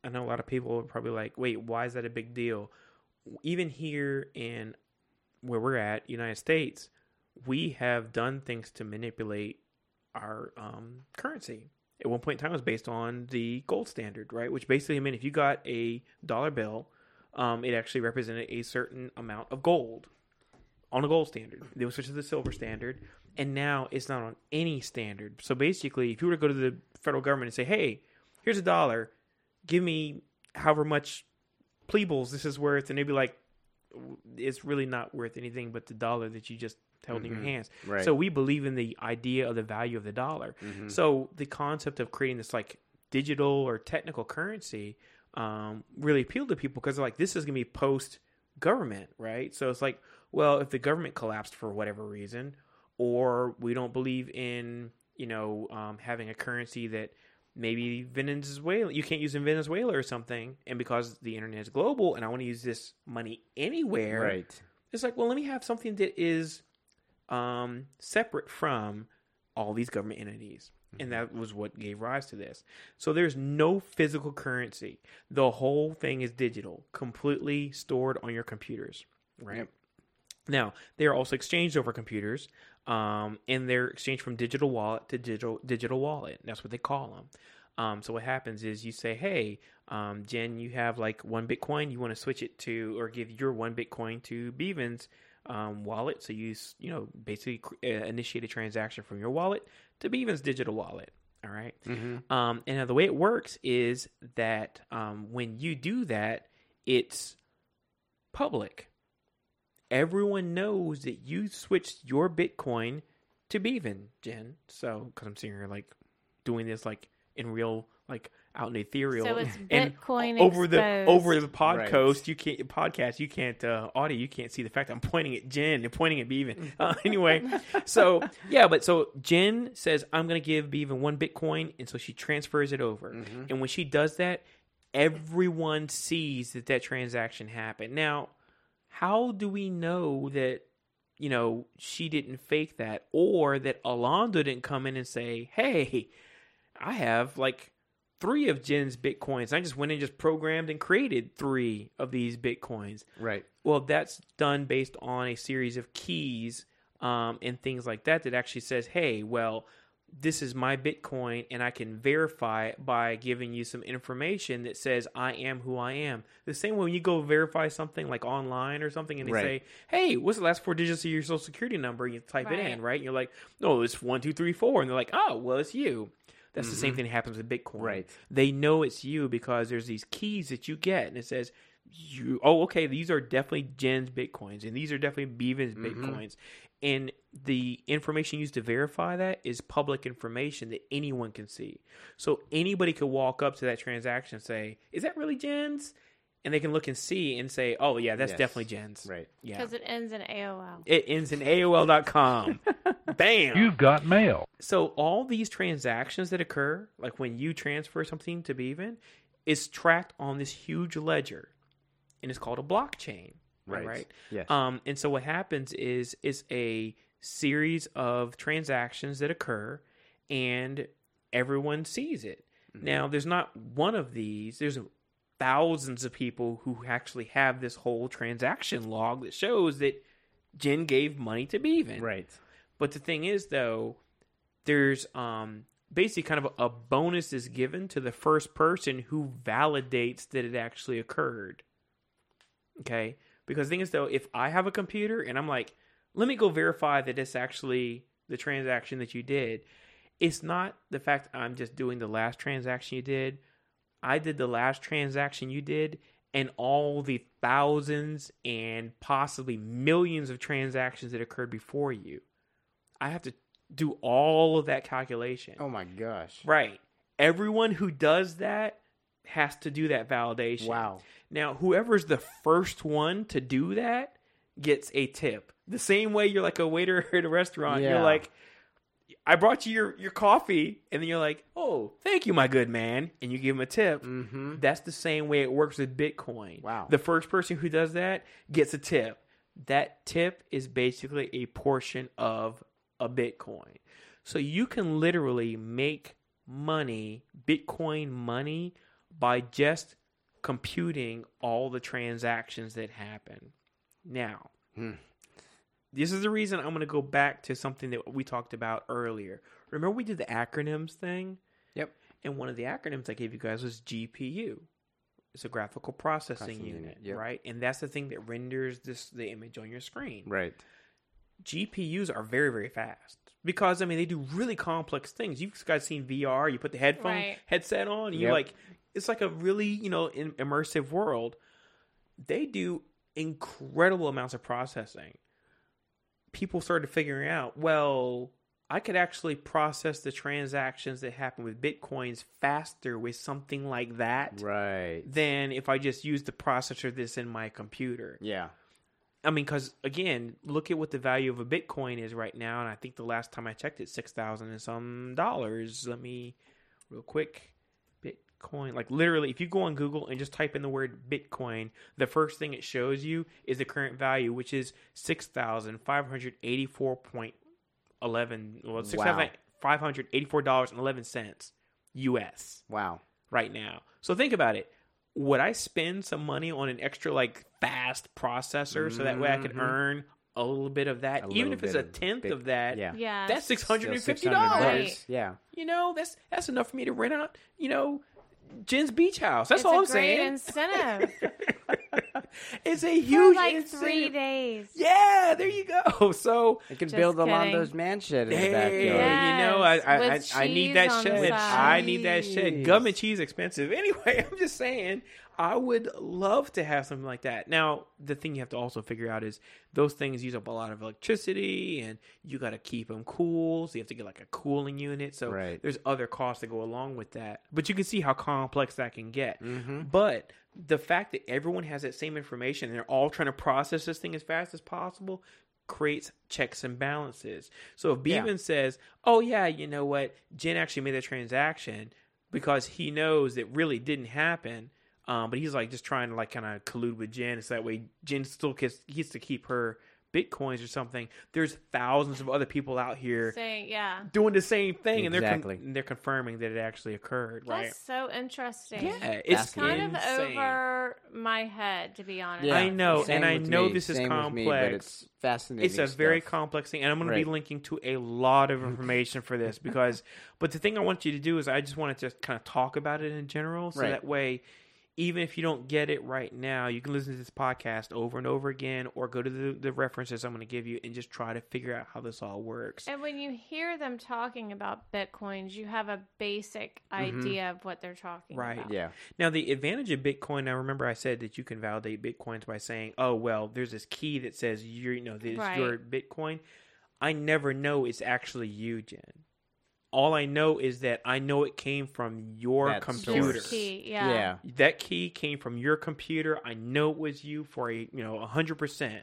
I know a lot of people are probably like, wait, why is that a big deal? Even here in where we're at, United States, we have done things to manipulate our currency. At one point in time, it was based on the gold standard, right? Which basically meant if you got a dollar bill, it actually represented a certain amount of gold on the gold standard. They switched to the silver standard, and now it's not on any standard. So basically, if you were to go to the federal government and say, hey, here's a dollar, give me however much plebels this is worth, and they'd be like, it's really not worth anything but the dollar that you just held in your hands. Right. So we believe in the idea of the value of the dollar. Mm-hmm. So the concept of creating this like digital or technical currency really appealed to people because they're like, this is going to be post-government, right? So it's like, well, if the government collapsed for whatever reason, or we don't believe in having a currency that maybe Venezuela, you can't use in Venezuela or something. And because the internet is global and I want to use this money anywhere, right? It's like, well, let me have something that is separate from all these government entities. Mm-hmm. And that was what gave rise to this. So there's no physical currency. The whole thing is digital, completely stored on your computers, right? Yep. Now, they're also exchanged over computers, and they're exchanged from digital wallet to digital wallet. That's what they call them. So what happens is you say, hey, Jen, you have like one Bitcoin. You want to switch it to or give your one Bitcoin to Beaven's wallet. So you basically initiate a transaction from your wallet to Beaven's digital wallet. All right. Mm-hmm. And now the way it works is that when you do that, it's public. Everyone knows that you switched your Bitcoin to Beaven, Jen. So, because I'm seeing her like doing this like in real, like out in ethereal. So it's Bitcoin and over the podcast. Right. You can't see the fact that I'm pointing at Jen and pointing at Beaven. Anyway, so Jen says I'm going to give Beaven one Bitcoin, and so she transfers it over. Mm-hmm. And when she does that, everyone sees that transaction happened. Now, how do we know that, she didn't fake that, or that Alonda didn't come in and say, hey, I have like 3 of Jen's Bitcoins. I just went and just programmed and created 3 of these Bitcoins. Right. Well, that's done based on a series of keys and things like that actually says, hey, well, this is my Bitcoin, and I can verify it by giving you some information that says I am who I am. The same way when you go verify something like online or something, and they say, hey, what's the last 4 digits of your social security number? And you type it in, right? And you're like, no, it's 1234. And they're like, oh, well, it's you. That's the same thing that happens with Bitcoin. Right. They know it's you because there's these keys that you get, and it says, these are definitely Jen's Bitcoins, and these are definitely Beaven's Bitcoins. And the information used to verify that is public information that anyone can see. So anybody could walk up to that transaction and say, is that really Jen's? And they can look and see and say, oh, yeah, that's definitely Jen's. Right. Yeah. Because it ends in AOL. It ends in AOL.com. Bam. You've got mail. So all these transactions that occur, like when you transfer something to Beaven, is tracked on this huge ledger. And it's called a blockchain. Right. Yes. And so what happens is a series of transactions that occur, and everyone sees it. Mm-hmm. Now, there's not one of these. There's thousands of people who actually have this whole transaction log that shows that Jen gave money to Beaven. Right. But the thing is, though, there's basically kind of a bonus is given to the first person who validates that it actually occurred. Okay? Because the thing is, though, if I have a computer and I'm like, let me go verify that it's actually the transaction that you did, it's not the fact that I'm just doing the last transaction you did. I did the last transaction you did, and all the thousands and possibly millions of transactions that occurred before you. I have to do all of that calculation. Oh my gosh. Right. Everyone who does that has to do that validation. Wow. Now, whoever's the first one to do that gets a tip. The same way you're like a waiter at a restaurant. Yeah. You're like, I brought you your coffee, and then you're like, oh, thank you, my good man. And you give him a tip. Mm-hmm. That's the same way it works with Bitcoin. Wow. The first person who does that gets a tip. That tip is basically a portion of a Bitcoin. So you can literally make money, Bitcoin money, by just computing all the transactions that happen. Now, this is the reason I'm going to go back to something that we talked about earlier. Remember we did the acronyms thing? Yep. And one of the acronyms I gave you guys was GPU. It's a graphical processing unit, yep. Right? And that's the thing that renders the image on your screen. Right. GPUs are very, very fast because, I mean, they do really complex things. You've guys seen VR. You put the headset on, and yep. You're like, it's like a really, immersive world. They do incredible amounts of processing. People started figuring out, well, I could actually process the transactions that happen with Bitcoins faster with something like that, right? Than if I just use the processor that's in my computer. Yeah. I mean, because, again, look at what the value of a Bitcoin is right now. And I think the last time I checked it, $6,000 and some. Let me, real quick, Bitcoin. Like, literally, if you go on Google and just type in the word Bitcoin, the first thing it shows you is the current value, which is $6,584.11. Well, $6,584.11 U.S. Wow. Right now. So think about it. Would I spend some money on an extra, fast processor so that way I could earn a little bit of that? Even if it's a tenth of that, yeah. That's $650. Right. Yeah. That's enough for me to rent out, Jen's beach house. That's all I'm saying. It's a great incentive. It's a huge incentive. 3 days. Yeah, there you go. So I can build a Londo's man shed in the backyard. Yes. I need that shed. I need that shed. Gum and cheese expensive. Anyway, I'm just saying, I would love to have something like that. Now, the thing you have to also figure out is those things use up a lot of electricity, and you got to keep them cool. So you have to get a cooling unit. So There's other costs that go along with that. But you can see how complex that can get. Mm-hmm. But the fact that everyone has that same information and they're all trying to process this thing as fast as possible creates checks and balances. So if Beaven says, oh, yeah, you know what? Jen actually made a transaction because he knows it really didn't happen. But he's just trying to kind of collude with Jen. It's that way Jen still gets to keep her Bitcoins or something. There's thousands of other people out here doing the same thing, exactly. And they're confirming that it actually occurred. Right? That's so interesting. Yeah, it's kind of over my head, to be honest. Yeah. I know, this is complex. Me, but it's fascinating. It's a very complex thing, and I'm going to be linking to a lot of information for this but the thing I want you to do is I just wanted to kind of talk about it in general, so that way, even if you don't get it right now, you can listen to this podcast over and over again, or go to the references I'm going to give you and just try to figure out how this all works. And when you hear them talking about Bitcoins, you have a basic idea of what they're talking about. Right, yeah. Now, the advantage of Bitcoin, I remember I said that you can validate Bitcoins by saying, oh, well, there's this key that says, this is your Bitcoin. I never know it's actually you, Jen. All I know is that I know it came from your computer. Key, yeah. That key came from your computer. I know it was you for 100%.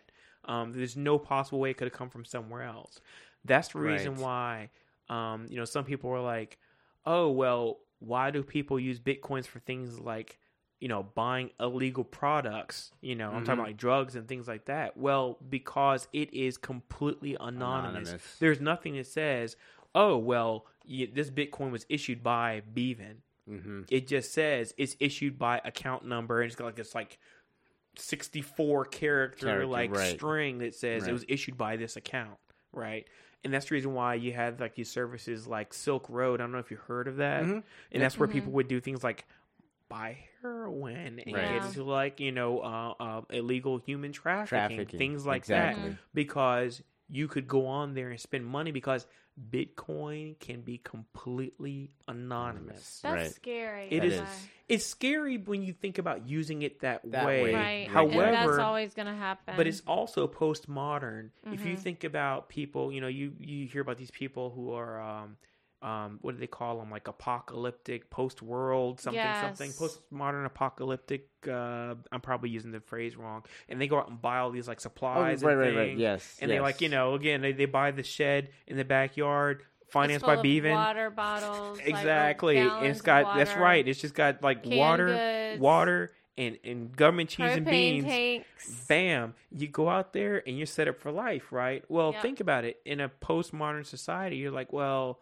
There's no possible way it could have come from somewhere else. That's the reason why some people were like, "Oh well, why do people use Bitcoins for things like you know, buying illegal products, you know, I'm talking about like drugs and things like that. Well, because it is completely anonymous. There's nothing that says, oh, well, this Bitcoin was issued by Bevan. It just says it's issued by account number. And it's got like this like 64 character like string that says it was issued by this account. Right. And that's the reason why you had like these services like Silk Road. I don't know if you heard of that. And that's where people would do things like buy heroin and get into like, you know, illegal human trafficking, things like that. Because you could go on there and spend money because Bitcoin can be completely anonymous. That's scary. It is. It's scary when you think about using it that way. Right. However, and that's always going to happen. But it's also postmodern. If you think about people, you know, you hear about these people who are, what do they call them? Like apocalyptic, post-world, something, postmodern, apocalyptic. I'm probably using the phrase wrong. And they go out and buy all these like supplies and things. And they like, you know, again, they buy the shed in the backyard, financed by Bevan. Water bottles, exactly. Like, and it's got water. That's right. It's just got like water. And government cheese propane and beans, tanks. Bam, you go out there and you're set up for life, right? Well, think about it. In a postmodern society, you're like, well,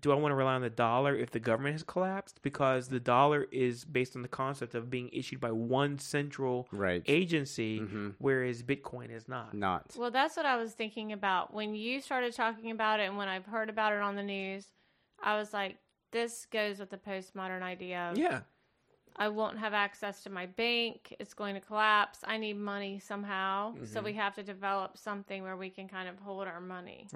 do I want to rely on the dollar if the government has collapsed? Because the dollar is based on the concept of being issued by one central agency, whereas Bitcoin is not. Well, that's what I was thinking about. When you started talking about it and when I've heard about it on the news, I was like, this goes with the postmodern idea of, I won't have access to my bank. It's going to collapse. I need money somehow. So we have to develop something where we can kind of hold our money.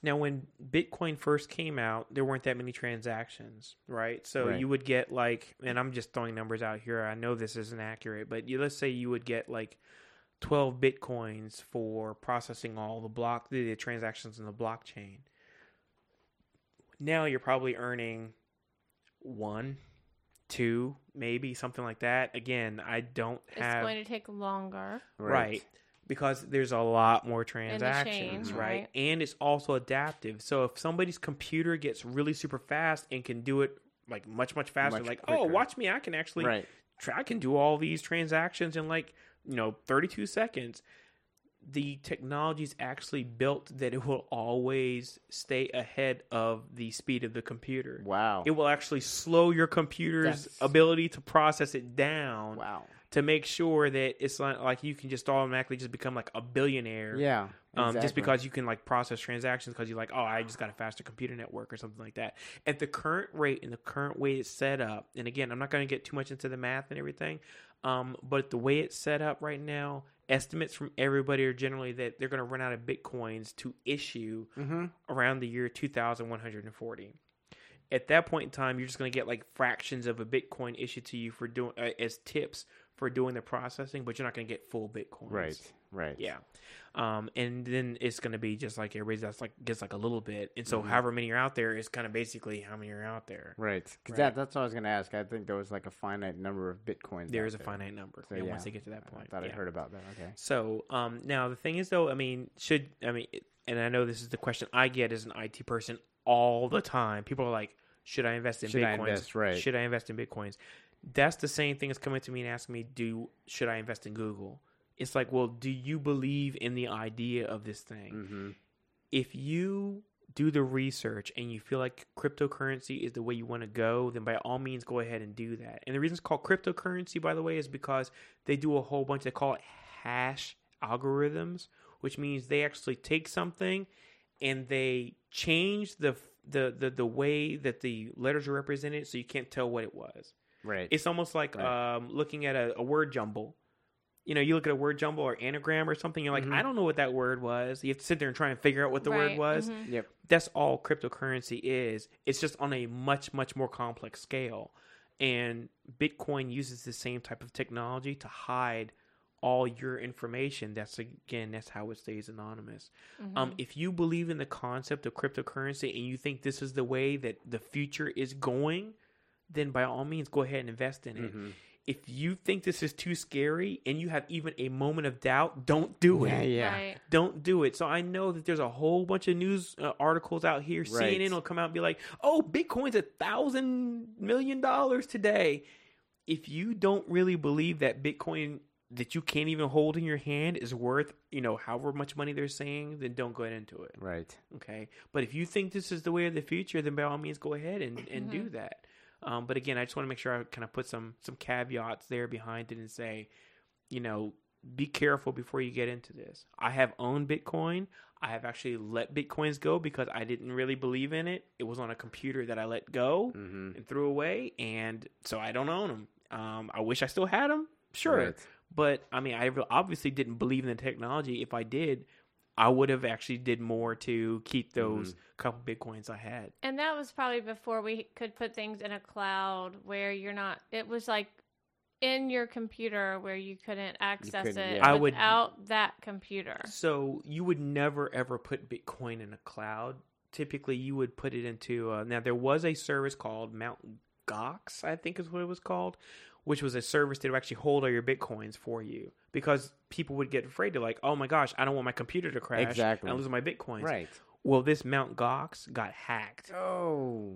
Now, when Bitcoin first came out, there weren't that many transactions, right? So you would get like, and I'm just throwing numbers out here. I know this isn't accurate, but let's say you would get like 12 Bitcoins for processing all the transactions in the blockchain. Now you're probably earning 1, 2, maybe something like that. Again, I don't have. It's going to take longer. Right. Because there's a lot more transactions, right? And it's also adaptive. So if somebody's computer gets really super fast and can do it like much, much faster, like, quicker. Oh, watch me, I can actually I can do all these transactions in like, you know, 32 seconds. The technology's actually built that it will always stay ahead of the speed of the computer. Wow. It will actually slow your computer's ability to process it down. Wow. To make sure that it's not like you can just automatically just become like a billionaire. Yeah. Just because you can like process transactions because you're like, oh, I just got a faster computer network or something like that. At the current rate and the current way it's set up, and again, I'm not going to get too much into the math and everything, but the way it's set up right now, estimates from everybody are generally that they're going to run out of Bitcoins to issue around the year 2140. At that point in time, you're just going to get like fractions of a Bitcoin issued to you for doing as tips for doing the processing, but you're not going to get full Bitcoins. Right. Yeah. And then it's going to be just like everybody that's like gets like a little bit. And so however many are out there is kind of basically how many are out there. Right. Because that's what I was going to ask. I think there was like a finite number of Bitcoins. There is a finite number. So, once they get to that point. I thought I heard about that. Okay. So now the thing is though, and I know this is the question I get as an IT person all the time. People are like, should I invest in Bitcoins? Should I invest in Bitcoins? That's the same thing as coming to me and asking me, should I invest in Google? It's like, well, do you believe in the idea of this thing? If you do the research and you feel like cryptocurrency is the way you want to go, then by all means, go ahead and do that. And the reason it's called cryptocurrency, by the way, is because they do a whole bunch, they call it hash algorithms, which means they actually take something and they change the way that the letters are represented so you can't tell what it was. Right. It's almost like looking at a word jumble. You know, you look at a word jumble or anagram or something, you're like, I don't know what that word was. You have to sit there and try and figure out what the word was. That's all cryptocurrency is. It's just on a much, much more complex scale. And Bitcoin uses the same type of technology to hide all your information. That's how it stays anonymous. If you believe in the concept of cryptocurrency and you think this is the way that the future is going, then by all means, go ahead and invest in it. If you think this is too scary and you have even a moment of doubt, don't do it. Don't do it. So I know that there's a whole bunch of news articles out here. CNN will come out and be like, oh, Bitcoin's $1,000 million today. if you don't really believe that Bitcoin that you can't even hold in your hand is worth, you know, however much money they're saying, then don't go into it. Right. Okay. But if you think this is the way of the future, then by all means go ahead and do that. But again, I just want to make sure I kind of put some caveats there behind it and say, you know, be careful before you get into this. I have owned Bitcoin. I have actually let Bitcoins go because I didn't really believe in it. It was on a computer that I let go and threw away, and so I don't own them. I wish I still had them, sure. Right. But, I mean, I obviously didn't believe in the technology. If I did, I would have actually did more to keep those couple Bitcoins I had. And that was probably before we could put things in a cloud where you're not – it was like – in your computer where you couldn't access it without that computer. So you would never, ever put Bitcoin in a cloud. Typically, you would put it into... now, there was a service called Mt. Gox, I think is what it was called, which was a service that would actually hold all your Bitcoins for you because people would get afraid. They're like, oh my gosh, I don't want my computer to crash. Exactly. And lose my Bitcoins. Right. Well, this Mt. Gox got hacked. Oh.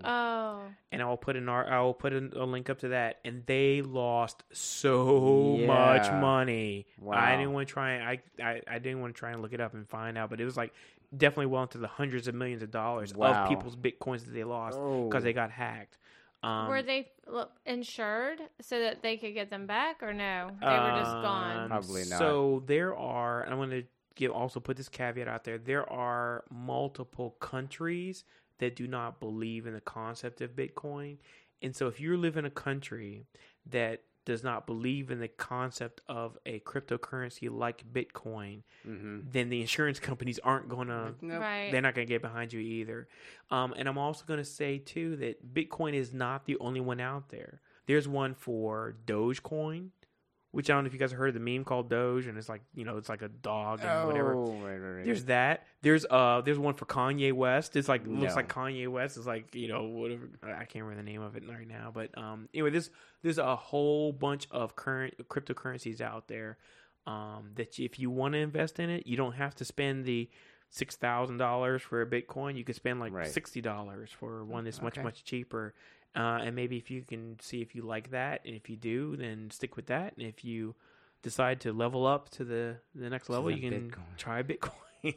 And I'll put a link up to that. And they lost so much money. Wow. I didn't want to try and look it up and find out, but it was like definitely well into the hundreds of millions of dollars of people's Bitcoins that they lost because they got hacked. Were they insured so that they could get them back, or no? They were just gone. Probably not. So there are. I'm going to also put this caveat out there. There are multiple countries that do not believe in the concept of Bitcoin. And so if you live in a country that does not believe in the concept of a cryptocurrency like Bitcoin, then the insurance companies aren't going to, they're not going to get behind you either. And I'm also going to say too that Bitcoin is not the only one out there. There's one for Dogecoin, which I don't know if you guys have heard of the meme called Doge, and it's like, you know, it's like a dog and whatever. Right. There's that. There's one for Kanye West. It's like looks like Kanye West is like, you know, whatever. I can't remember the name of it right now, but anyway, there's a whole bunch of current cryptocurrencies out there that if you want to invest in it, you don't have to spend the $6,000 for a Bitcoin. You could spend like $60 for one that's much cheaper. And maybe if you can see if you like that, and if you do, then stick with that. And if you decide to level up to the next level, you can try Bitcoin.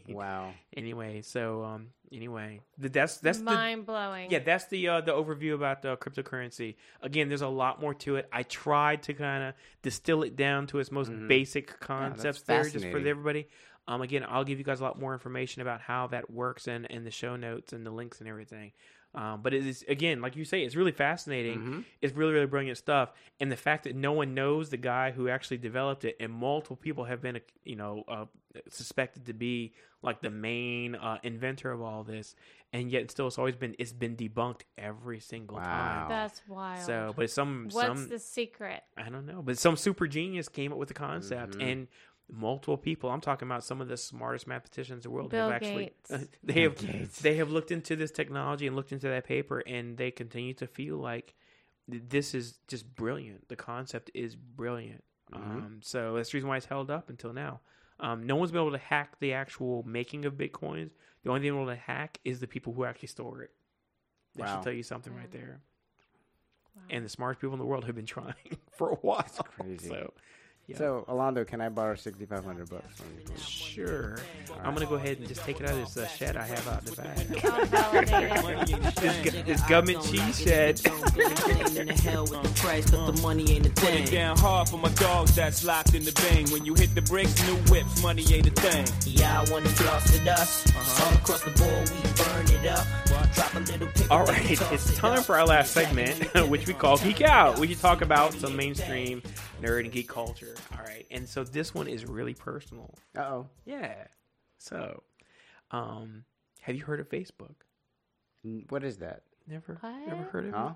Wow. Anyway, so that's mind blowing. Yeah, that's the overview about the cryptocurrency. Again, there's a lot more to it. I tried to kind of distill it down to its most basic concepts there, just for everybody. Again, I'll give you guys a lot more information about how that works in the show notes and the links and everything. But it is, again, like you say, it's really fascinating. It's really, really brilliant stuff. And the fact that no one knows the guy who actually developed it, and multiple people have been, suspected to be like the main inventor of all this, and yet still it's been debunked every single time. That's wild. So, but what's the secret? I don't know. But some super genius came up with the concept and. Multiple people. I'm talking about some of the smartest mathematicians in the world. They have looked into this technology and looked into that paper, and they continue to feel like this is just brilliant. The concept is brilliant. So that's the reason why it's held up until now. No one's been able to hack the actual making of Bitcoins. The only thing able to hack is the people who actually store it. That should tell you something right there. Wow. And the smartest people in the world have been trying for a while. That's crazy. So, Alondo, can I borrow $6,500 from you? Sure. Right. I'm going to go ahead and just take it out of this shed I have out the back. This government cheese shed. The money ain't a thing. Put it down hard for my dogs that's locked in the bang. When you hit the bricks, new whips, money ain't a thing. Yeah, I want to floss with us. All across the board, we burn it up. All right, it's time for our last segment, which we call Geek Out. We talk about some mainstream nerd and geek culture. All right, and so this one is really personal. Uh-oh. Yeah. So, have you heard of Facebook? What is that? Never heard of it?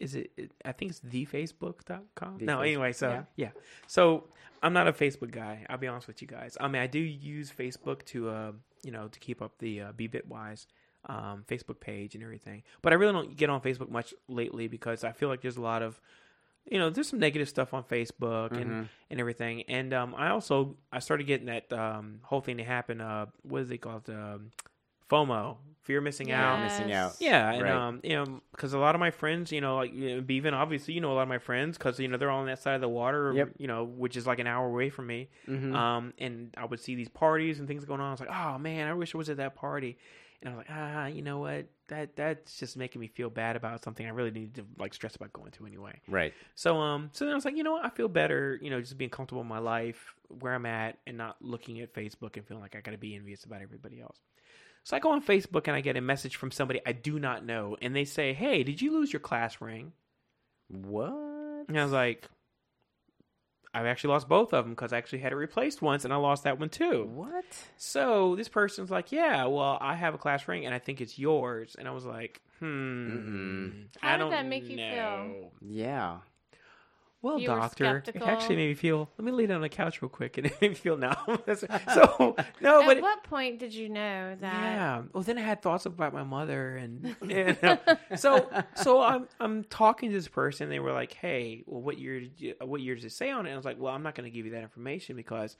Is it? I think it's thefacebook.com. Anyway, so yeah. So I'm not a Facebook guy. I'll be honest with you guys. I mean, I do use Facebook to, to keep up the Be Bitwise Facebook page and everything, but I really don't get on Facebook much lately because I feel like there's a lot of, there's some negative stuff on Facebook and everything. And I started getting that whole thing that happened. What is it called? FOMO, fear of missing out. Yeah, and right. You know, because a lot of my friends, you know, like Bevan, obviously, you know, a lot of my friends, because you know they're all on that side of the water, yep. you know, which is like an hour away from me. Mm-hmm. And I would see these parties and things going on. I was like, oh man, I wish I was at that party. And I was like, ah, you know what? That's just making me feel bad about something I really need to like stress about going to anyway. Right. So so then I was like, you know what? I feel better, you know, just being comfortable in my life, where I'm at, and not looking at Facebook and feeling like I got to be envious about everybody else. So I go on Facebook and I get a message from somebody I do not know, and they say, "Hey, did you lose your class ring?" What? And I was like, I've actually lost both of them because I actually had it replaced once, and I lost that one too. What? So this person's like, yeah, well, I have a class ring, and I think it's yours. And I was like, How did that make you feel? Yeah. Well, you doctor, it actually made me feel, let me lay down on the couch real quick, and it made me feel now. So, no, but... At what point did you know that? Yeah. Well, then I had thoughts about my mother, and... You know. So I'm talking to this person, and they were like, hey, well, what year does it say on it? And I was like, well, I'm not going to give you that information, because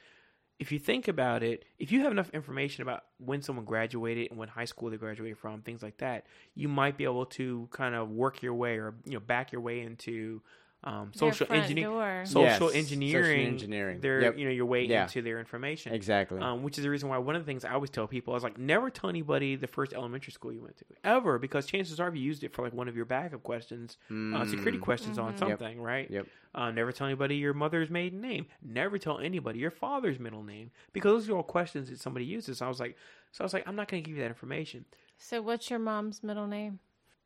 if you think about it, if you have enough information about when someone graduated and when high school they graduated from, things like that, you might be able to kind of work your way or, you know, back your way into... Social engineering. Yep. You know, your way into their information. Exactly. Which is the reason why one of the things I always tell people, I was like, never tell anybody the first elementary school you went to, ever, because chances are if you used it for like one of your backup questions, security questions on something, right? Yep. Never tell anybody your mother's maiden name. Never tell anybody your father's middle name, because those are all questions that somebody uses. So I was like, I'm not going to give you that information. So what's your mom's middle name?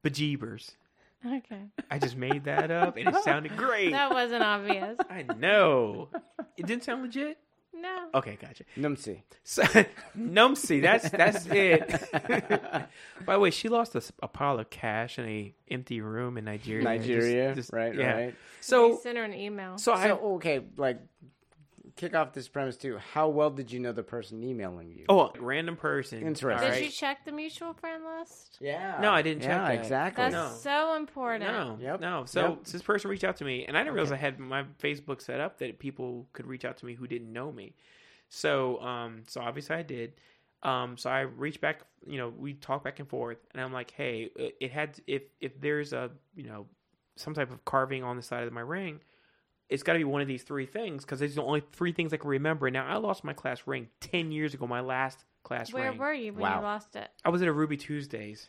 Bejeebers. Okay. I just made that up, and it sounded great. That wasn't obvious. I know. It didn't sound legit? No. Okay, gotcha. Numsy. So, Numsy, that's it. By the way, she lost a pile of cash in an empty room in Nigeria. Right. So we sent her an email. So, kick off this premise too. How well did you know the person emailing you? Oh, a random person. Interesting. Did you check the mutual friend list? Yeah. No, I didn't check that. Exactly. That's so important. No. So this person reached out to me, and I didn't realize I had my Facebook set up that people could reach out to me who didn't know me. So, so obviously I did. So I reached back. You know, we talked back and forth, and I'm like, hey, it had if there's a, you know, some type of carving on the side of my ring, it's got to be one of these three things, because these are the only three things I can remember. Now, I lost my class ring 10 years ago, my last class ring. Where were you when you lost it? I was at a Ruby Tuesdays.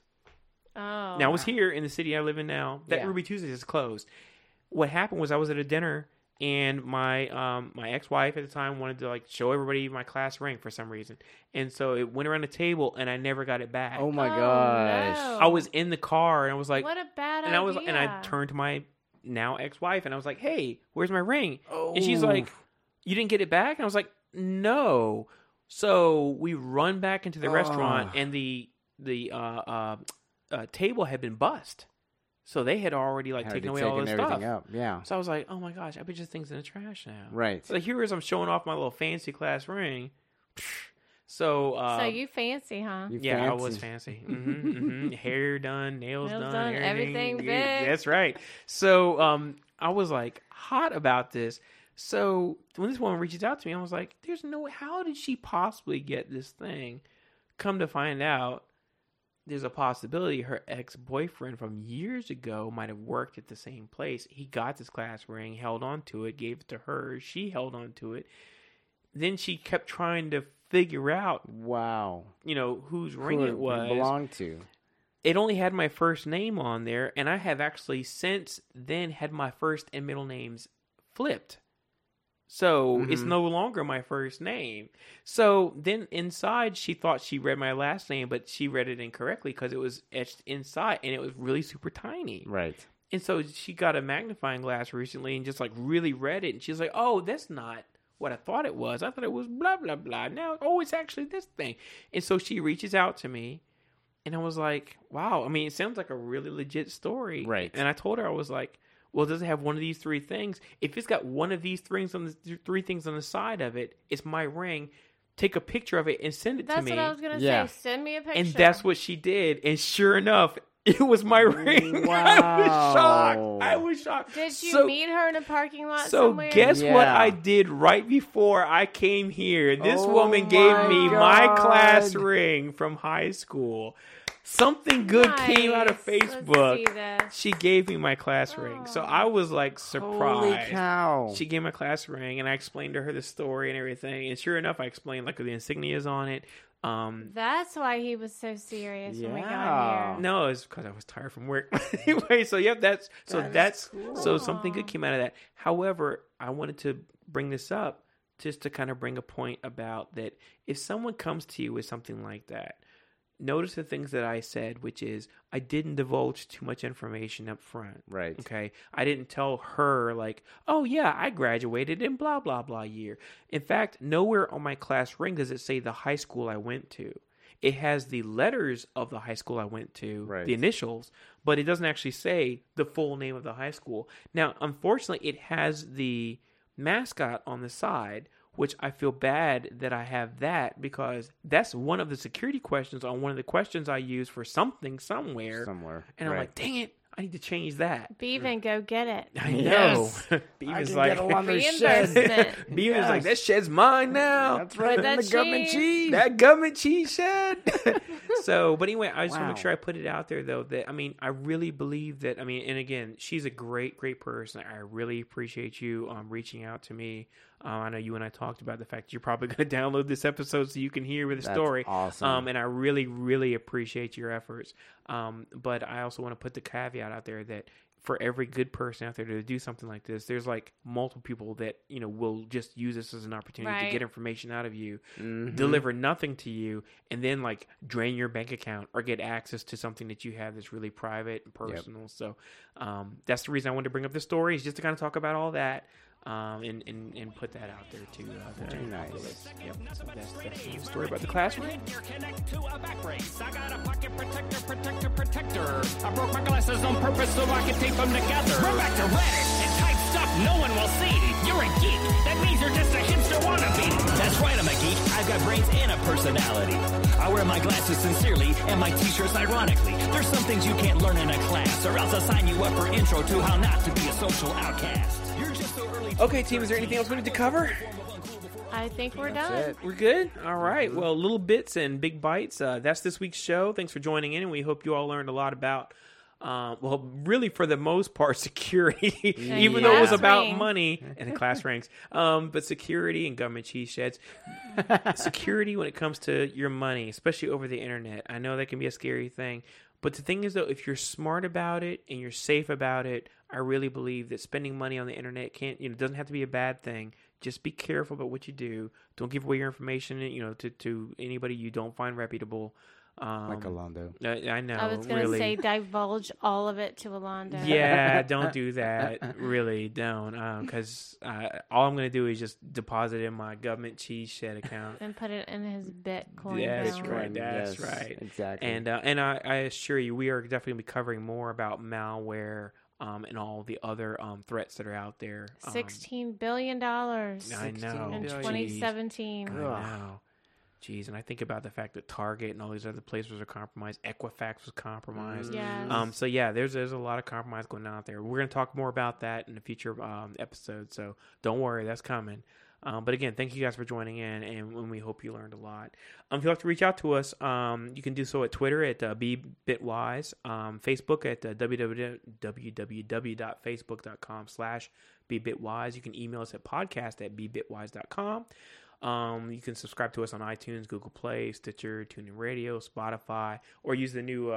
Oh. Now, I was here in the city I live in now. That Ruby Tuesdays is closed. What happened was I was at a dinner, and my my ex-wife at the time wanted to like show everybody my class ring for some reason. And so it went around the table, and I never got it back. Oh, my gosh. No. I was in the car, and I was like... What a bad idea. And I turned to my... now ex-wife, and I was like, hey, where's my ring? Oh. And she's like, you didn't get it back? And I was like, no. So we run back into the restaurant, and the table had been bussed, so they had already like taken away all this stuff up. So I was like, oh my gosh, I bet this thing's in the trash now, right? So here is I'm showing off my little fancy class ring. So you fancy, huh? I was fancy. Hair done, nails done, everything big. That's right. So I was like hot about this. So when this woman reaches out to me, I was like, "There's no way. How did she possibly get this thing?" Come to find out, there's a possibility her ex-boyfriend from years ago might have worked at the same place. He got this class ring, held on to it, gave it to her. She held on to it. Then she kept trying to figure out, you know, whose ring it was. Belonged to. It only had my first name on there, and I have actually since then had my first and middle names flipped. So it's no longer my first name. So then inside, she thought she read my last name, but she read it incorrectly because it was etched inside, and it was really super tiny. Right. And so she got a magnifying glass recently and just like really read it, and she's like, oh, that's not what I thought it was. I thought it was blah, blah, blah. Now, it's actually this thing. And so she reaches out to me, and I was like, wow. I mean, it sounds like a really legit story. Right. And I told her, I was like, well, does it have one of these three things? If it's got one of these three things on the side of it, it's my ring. Take a picture of it and send it to me. That's what I was going to say. Send me a picture. And that's what she did. And sure enough, It was my ring. Wow. I was shocked. Did you meet her in a parking lot somewhere? So guess what I did right before I came here? This woman gave me my class ring from high school. Something good came out of Facebook. She gave me my class ring. So I was like surprised. Holy cow. She gave me my class ring and I explained to her the story and everything. And sure enough, I explained like the insignias on it. That's why he was so serious when we got here. No, it's because I was tired from work. Anyway, so yep, that's cool. So something good came out of that. However, I wanted to bring this up just to kind of bring a point about that. If someone comes to you with something like that, notice the things that I said, which is I didn't divulge too much information up front. Right. Okay. I didn't tell her like, oh yeah, I graduated in blah, blah, blah year. In fact, nowhere on my class ring does it say the high school I went to. It has the letters of the high school I went to, the initials, but it doesn't actually say the full name of the high school. Now, unfortunately, it has the mascot on the side, which I feel bad that I have that because that's one of the security questions on one of the questions I use for something somewhere. And I'm like, dang it, I need to change that. Beaven, go get it. I know. Beaven's like, that shed's mine now. That's right. That government cheese shed. So, but anyway, I just want to make sure I put it out there, though, that, I mean, I really believe that, I mean, and again, she's a great, great person. I really appreciate you reaching out to me. I know you and I talked about the fact that you're probably going to download this episode so you can hear the story. Awesome. And I really, really appreciate your efforts. But I also want to put the caveat out there that for every good person out there to do something like this, there's like multiple people that, you know, will just use this as an opportunity to get information out of you, deliver nothing to you, and then like drain your bank account or get access to something that you have that's really private and personal. Yep. So that's the reason I wanted to bring up this story is just to kind of talk about all that. And put that out there too. Very nice. Yep. So that's the story about the classroom. I got a pocket protector. I broke my glasses on purpose so I could tape them together. Run back to Reddit and type stuff no one will see. You're a geek. That means you're just a hipster wannabe. That's right, I'm a geek. I've got brains and a personality. I wear my glasses sincerely and my t-shirts ironically. There's some things you can't learn in a class, or else I'll sign you up for intro to how not to be a social outcast. Okay, team, is there anything else we need to cover? I think we're done. We're good? All right. Well, little bits and big bites. That's this week's show. Thanks for joining in, and we hope you all learned a lot about, really for the most part, security, even though it was about money and class ranks, but security and government cheese sheds. Security when it comes to your money, especially over the internet. I know that can be a scary thing. But the thing is, though, if you're smart about it and you're safe about it, I really believe that spending money on the internet doesn't have to be a bad thing. Just be careful about what you do. Don't give away your information, to anybody you don't find reputable. Like Alondo. I know. I was going to say divulge all of it to Alondo. Yeah, don't do that. Really, don't. Because all I'm going to do is just deposit in my government cheese shed account. And put it in his Bitcoin. That's right. That's right. Exactly. And I assure you, we are definitely going to be covering more about malware. And all the other threats that are out there. $16 billion. I know. In 2017. Jeez. I know. Jeez, and I think about the fact that Target and all these other places are compromised. Equifax was compromised. Yes. So, yeah, there's a lot of compromise going on out there. We're going to talk more about that in a future episode, so don't worry. That's coming. But again, thank you guys for joining in, and we hope you learned a lot. If you'd like to reach out to us, you can do so at Twitter at BBitWise, Facebook at www.facebook.com/BBitWise. You can email us at podcast@BBitWise.com. You can subscribe to us on iTunes, Google Play, Stitcher, TuneIn Radio, Spotify, or use the new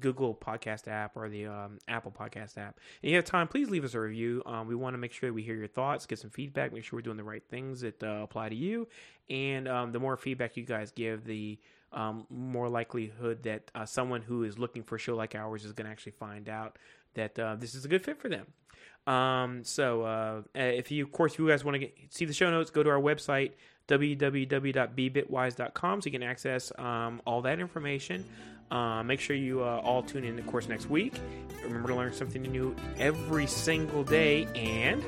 Google Podcast app or the Apple Podcast app. And if you have time, please leave us a review. We want to make sure that we hear your thoughts, get some feedback, make sure we're doing the right things that apply to you. And the more feedback you guys give, the more likelihood that someone who is looking for a show like ours is going to actually find out that this is a good fit for them. If you guys want to see the show notes, go to our website, www.bbitwise.com, so you can access all that information. Make sure you all tune in, of course, next week. Remember to learn something new every single day, and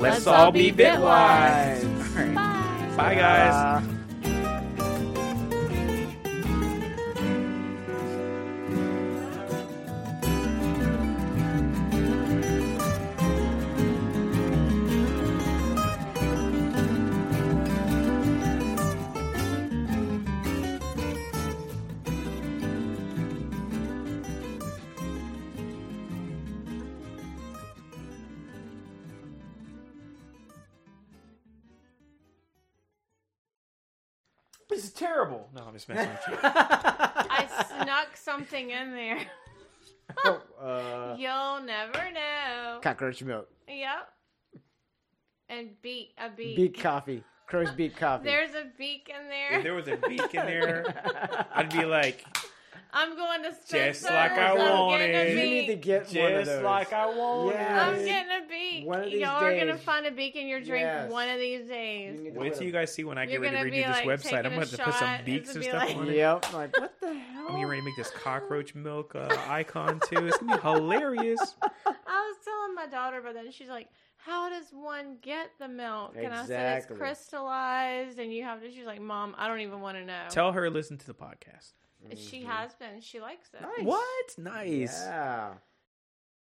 let's all be bitwise. All right. Bye, guys. This is terrible. No, I'm just messing with you. I snuck something in there. You'll never know. Cockroach milk. Yep. And beak. Beak coffee. Crow's beak coffee. There's a beak in there. If there was a beak in there, I'd be like, I'm going to Spencer's. Just like I wanted. You need to get one of those. Just like I wanted. Yes. I'm getting a beak. One of these Y'all days. Are going to find a beak in your drink one of these days. Wait till you guys see when I get ready to redo this website. I'm going to have to put some beaks and stuff on it. Yep. Like, what the hell? I'm getting ready to make this cockroach milk icon, too. It's going to be hilarious. I was telling my daughter, but then she's like, how does one get the milk? Exactly. And I said, it's crystallized, and you have to. She's like, Mom, I don't even want to know. Tell her, listen to the podcast. She has been. She likes it. Nice. What? Nice. Yeah.